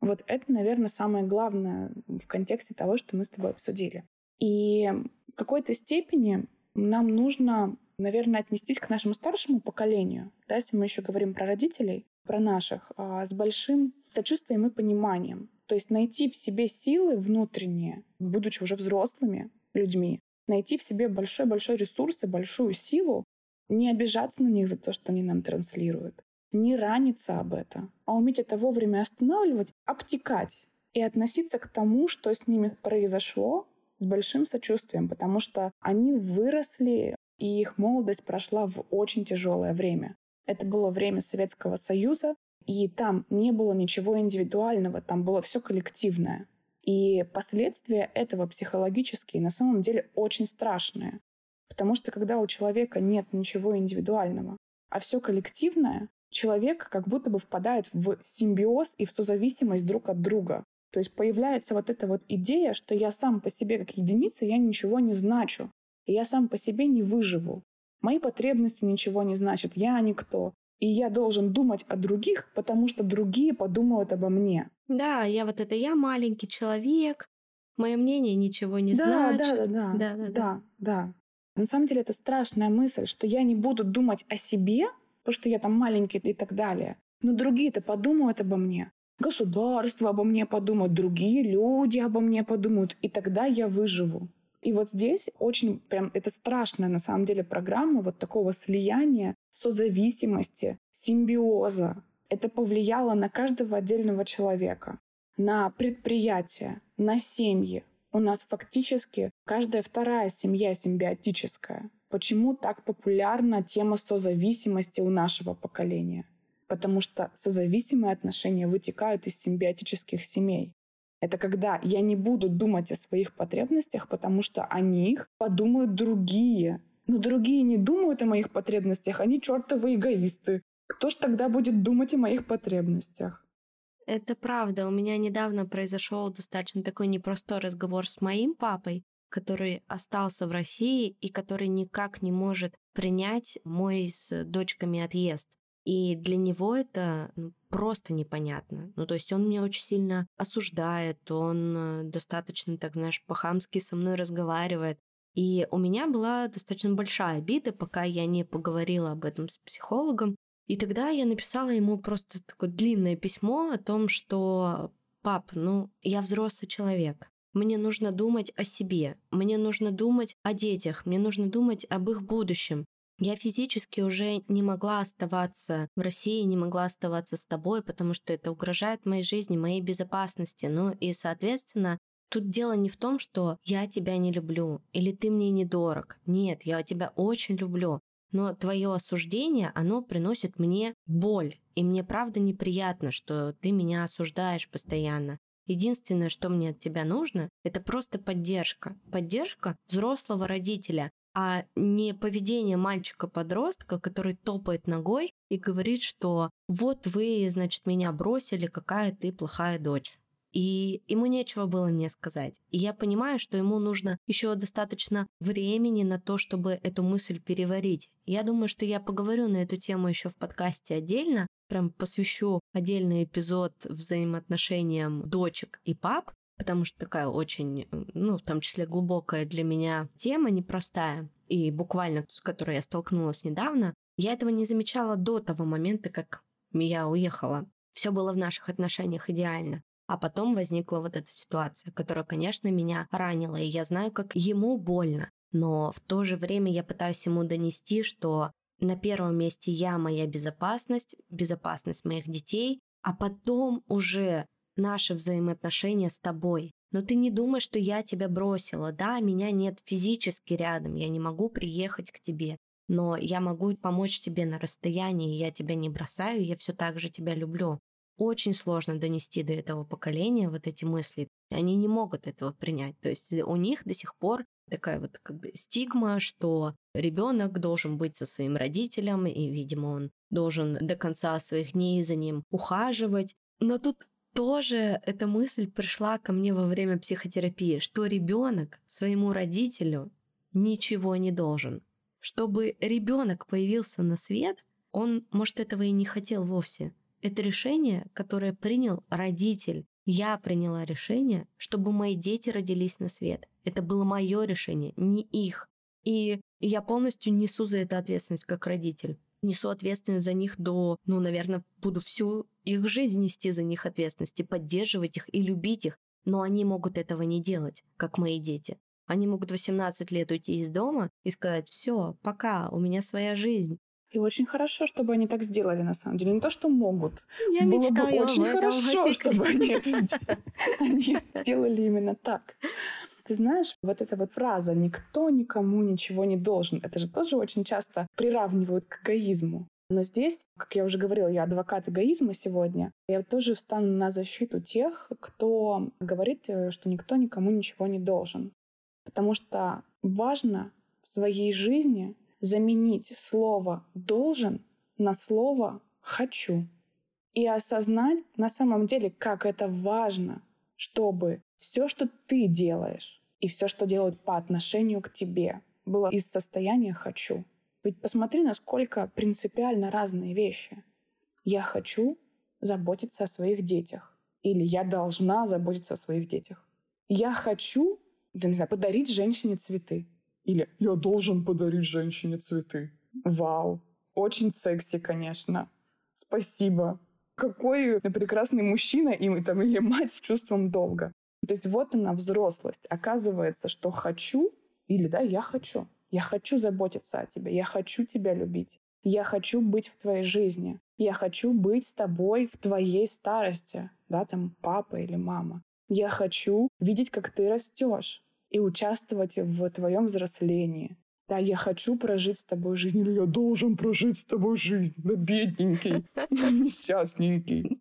Вот это, наверное, самое главное в контексте того, что мы с тобой обсудили. И в какой-то степени нам нужно, наверное, отнестись к нашему старшему поколению, да, если мы еще говорим про родителей, про наших, с большим сочувствием и пониманием. То есть найти в себе силы внутренние, будучи уже взрослыми людьми, найти в себе большой-большой ресурс и большую силу, не обижаться на них за то, что они нам транслируют, не раниться об этом, а уметь это вовремя останавливать, обтекать и относиться к тому, что с ними произошло, с большим сочувствием, потому что они выросли, и их молодость прошла в очень тяжелое время. Это было время Советского Союза, и там не было ничего индивидуального, там было все коллективное. И последствия этого психологические на самом деле очень страшные. Потому что когда у человека нет ничего индивидуального, а все коллективное, человек как будто бы впадает в симбиоз и в созависимость друг от друга. То есть появляется вот эта вот идея, что я сам по себе как единица, я ничего не значу, и я сам по себе не выживу. Мои потребности ничего не значат, я никто. И я должен думать о других, потому что другие подумают обо мне. Да, я вот это я маленький человек, мое мнение ничего не да, значит. Да, да, да, да, да, да. да. На самом деле это страшная мысль, что я не буду думать о себе, то, что я там маленький и так далее. Но другие-то подумают обо мне. Государство обо мне подумает, другие люди обо мне подумают, и тогда я выживу. И вот здесь очень прям, это страшная на самом деле программа вот такого слияния, созависимости, симбиоза. Это повлияло на каждого отдельного человека, на предприятия, на семьи. У нас фактически каждая вторая семья симбиотическая. Почему так популярна тема созависимости у нашего поколения? Потому что созависимые отношения вытекают из симбиотических семей. Это когда я не буду думать о своих потребностях, потому что о них подумают другие. Но другие не думают о моих потребностях, они чертовы эгоисты. Кто ж тогда будет думать о моих потребностях? Это правда. У меня недавно произошел достаточно такой непростой разговор с моим папой, который остался в России и который никак не может принять мой с дочками отъезд. И для него это просто непонятно. Ну, то есть он меня очень сильно осуждает, он достаточно, так знаешь, по-хамски со мной разговаривает. И у меня была достаточно большая обида, пока я не поговорила об этом с психологом. И тогда я написала ему просто такое длинное письмо о том, что «Пап, ну, я взрослый человек, мне нужно думать о себе, мне нужно думать о детях, мне нужно думать об их будущем. Я физически уже не могла оставаться в России, не могла оставаться с тобой, потому что это угрожает моей жизни, моей безопасности. Ну и, соответственно, тут дело не в том, что я тебя не люблю или ты мне недорог. Нет, я тебя очень люблю. Но твое осуждение, оно приносит мне боль. И мне правда неприятно, что ты меня осуждаешь постоянно. Единственное, что мне от тебя нужно, это просто поддержка. Поддержка взрослого родителя, а не поведение мальчика-подростка, который топает ногой и говорит, что вот вы, значит, меня бросили, какая ты плохая дочь. И ему нечего было мне сказать. И я понимаю, что ему нужно еще достаточно времени на то, чтобы эту мысль переварить. Я думаю, что я поговорю на эту тему еще в подкасте отдельно, прям посвящу отдельный эпизод взаимоотношениям дочек и пап, потому что такая очень, ну, в том числе глубокая для меня тема, непростая, и буквально с которой я столкнулась недавно. Я этого не замечала до того момента, как я уехала. Все было в наших отношениях идеально. А потом возникла вот эта ситуация, которая, конечно, меня ранила, и я знаю, как ему больно. Но в то же время я пытаюсь ему донести, что на первом месте я, моя безопасность, безопасность моих детей, а потом уже наши взаимоотношения с тобой. Но ты не думай, что я тебя бросила. Да, меня нет физически рядом, я не могу приехать к тебе, но я могу помочь тебе на расстоянии, я тебя не бросаю, я все так же тебя люблю. Очень сложно донести до этого поколения вот эти мысли. Они не могут этого принять. То есть у них до сих пор такая вот как бы стигма, что ребенок должен быть со своим родителем, и, видимо, он должен до конца своих дней за ним ухаживать. Но тут тоже эта мысль пришла ко мне во время психотерапии, что ребенок своему родителю ничего не должен. Чтобы ребенок появился на свет, он, может, этого и не хотел вовсе. Это решение, которое принял родитель. Я приняла решение, чтобы мои дети родились на свет. Это было мое решение, не их. И я полностью несу за это ответственность как родитель. Несу ответственность за них до, ну, наверное, буду всю их жизнь нести за них ответственность и поддерживать их и любить их. Но они могут этого не делать, как мои дети. Они могут в восемнадцать лет уйти из дома и сказать: «Все, пока, у меня своя жизнь». И очень хорошо, чтобы они так сделали, на самом деле. Не то, что могут. Я Было мечтаю, бы очень хорошо, чтобы они это сделали. Они сделали именно так. Ты знаешь, вот эта вот фраза «никто никому ничего не должен», это же тоже очень часто приравнивают к эгоизму. Но здесь, как я уже говорила, я адвокат эгоизма сегодня. Я тоже встану на защиту тех, кто говорит, что никто никому ничего не должен. Потому что важно в своей жизни заменить слово «должен» на слово «хочу». И осознать на самом деле, как это важно, чтобы все, что ты делаешь, и все, что делают по отношению к тебе, было из состояния «хочу». Ведь посмотри, насколько принципиально разные вещи. Я хочу заботиться о своих детях. Или я должна заботиться о своих детях. Я хочу, да, не знаю, подарить женщине цветы. Или «я должен подарить женщине цветы». Вау! Очень секси, конечно. Спасибо. Какой прекрасный мужчина им, там, или мать с чувством долга. То есть вот она, взрослость. Оказывается, что хочу, или да, я хочу. Я хочу заботиться о тебе, я хочу тебя любить. Я хочу быть в твоей жизни. Я хочу быть с тобой в твоей старости, да, там, папа или мама. Я хочу видеть, как ты растешь и участвовать в твоем взрослении. Да, я хочу прожить с тобой жизнь, или я должен прожить с тобой жизнь. Да, бедненький, да, несчастненький.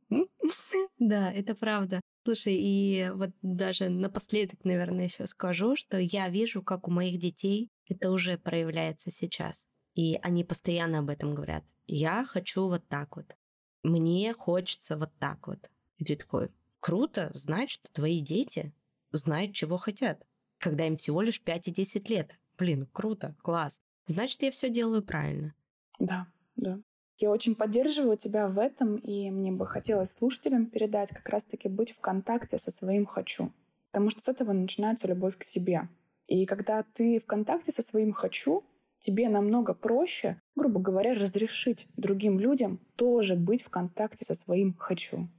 Да, это правда. Слушай, и вот даже напоследок, наверное, еще скажу, что я вижу, как у моих детей это уже проявляется сейчас. И они постоянно об этом говорят. Я хочу вот так вот. Мне хочется вот так вот. И ты такой, круто, значит, твои дети знают, чего хотят. Когда им всего лишь пять и десять лет. Блин, круто, класс. Значит, я все делаю правильно. Да, да. Я очень поддерживаю тебя в этом, и мне бы хотелось слушателям передать как раз-таки быть в контакте со своим «хочу». Потому что с этого начинается любовь к себе. И когда ты в контакте со своим «хочу», тебе намного проще, грубо говоря, разрешить другим людям тоже быть в контакте со своим «хочу».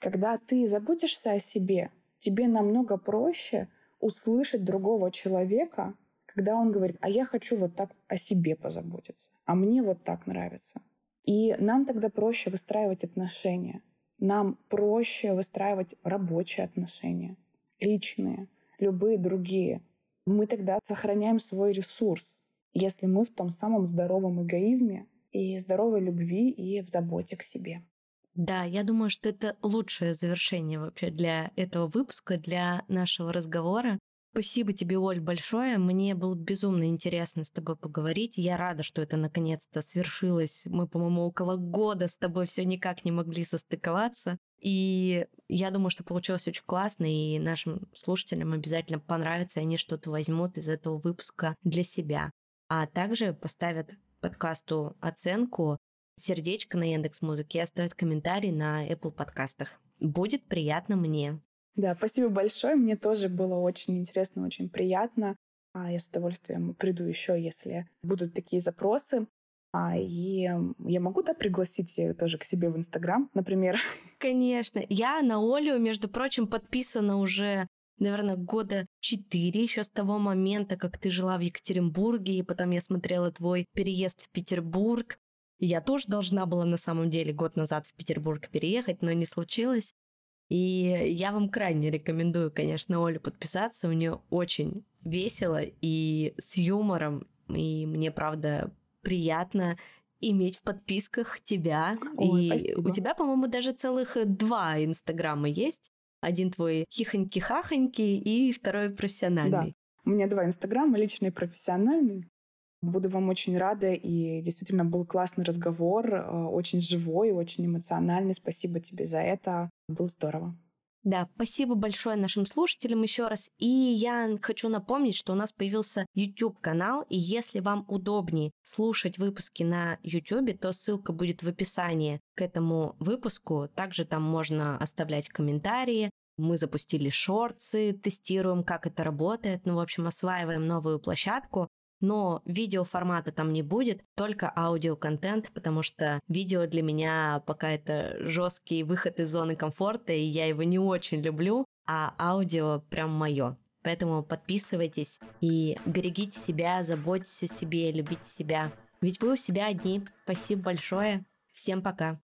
Когда ты заботишься о себе, тебе намного проще услышать другого человека, когда он говорит, а я хочу вот так о себе позаботиться, а мне вот так нравится. И нам тогда проще выстраивать отношения, нам проще выстраивать рабочие отношения, личные, любые другие. Мы тогда сохраняем свой ресурс, если мы в том самом здоровом эгоизме и здоровой любви и в заботе к себе. Да, я думаю, что это лучшее завершение вообще для этого выпуска, для нашего разговора. Спасибо тебе, Оль, большое. Мне было безумно интересно с тобой поговорить. Я рада, что это наконец-то свершилось. Мы, по-моему, около года с тобой все никак не могли состыковаться. И я думаю, что получилось очень классно, и нашим слушателям обязательно понравится, они что-то возьмут из этого выпуска для себя. А также поставят подкасту оценку, сердечко на Яндекс.Музыке, оставят комментарий на Apple подкастах. Будет приятно мне. Да, спасибо большое. Мне тоже было очень интересно, очень приятно. Я с удовольствием приду еще, если будут такие запросы. И я могу, да, пригласить тоже к себе в Инстаграм, например? Конечно. Я на Олю, между прочим, подписана уже, наверное, года четыре, еще с того момента, как ты жила в Екатеринбурге, и потом я смотрела твой переезд в Петербург. Я тоже должна была на самом деле год назад в Петербург переехать, но не случилось. И я вам крайне рекомендую, конечно, Олю подписаться. У нее очень весело и с юмором. И мне, правда, приятно иметь в подписках тебя. Ой, и спасибо. У тебя, по-моему, даже целых два Инстаграма есть. Один твой хихоньки-хахоньки и второй профессиональный. Да, у меня два Инстаграма, личный и профессиональный. Буду вам очень рада. И действительно был классный разговор, очень живой, очень эмоциональный. Спасибо тебе за это. Было здорово. Да, спасибо большое нашим слушателям еще раз. И я хочу напомнить, что у нас появился YouTube-канал, и если вам удобнее слушать выпуски на YouTube, то ссылка будет в описании к этому выпуску. Также там можно оставлять комментарии. Мы запустили шортсы, тестируем, как это работает. Ну, в общем, осваиваем новую площадку. Но видеоформата там не будет, только аудиоконтент, потому что видео для меня пока это жесткий выход из зоны комфорта, и я его не очень люблю, а аудио прям мое. Поэтому подписывайтесь и берегите себя, заботьтесь о себе, любите себя. Ведь вы у себя одни. Спасибо большое. Всем пока.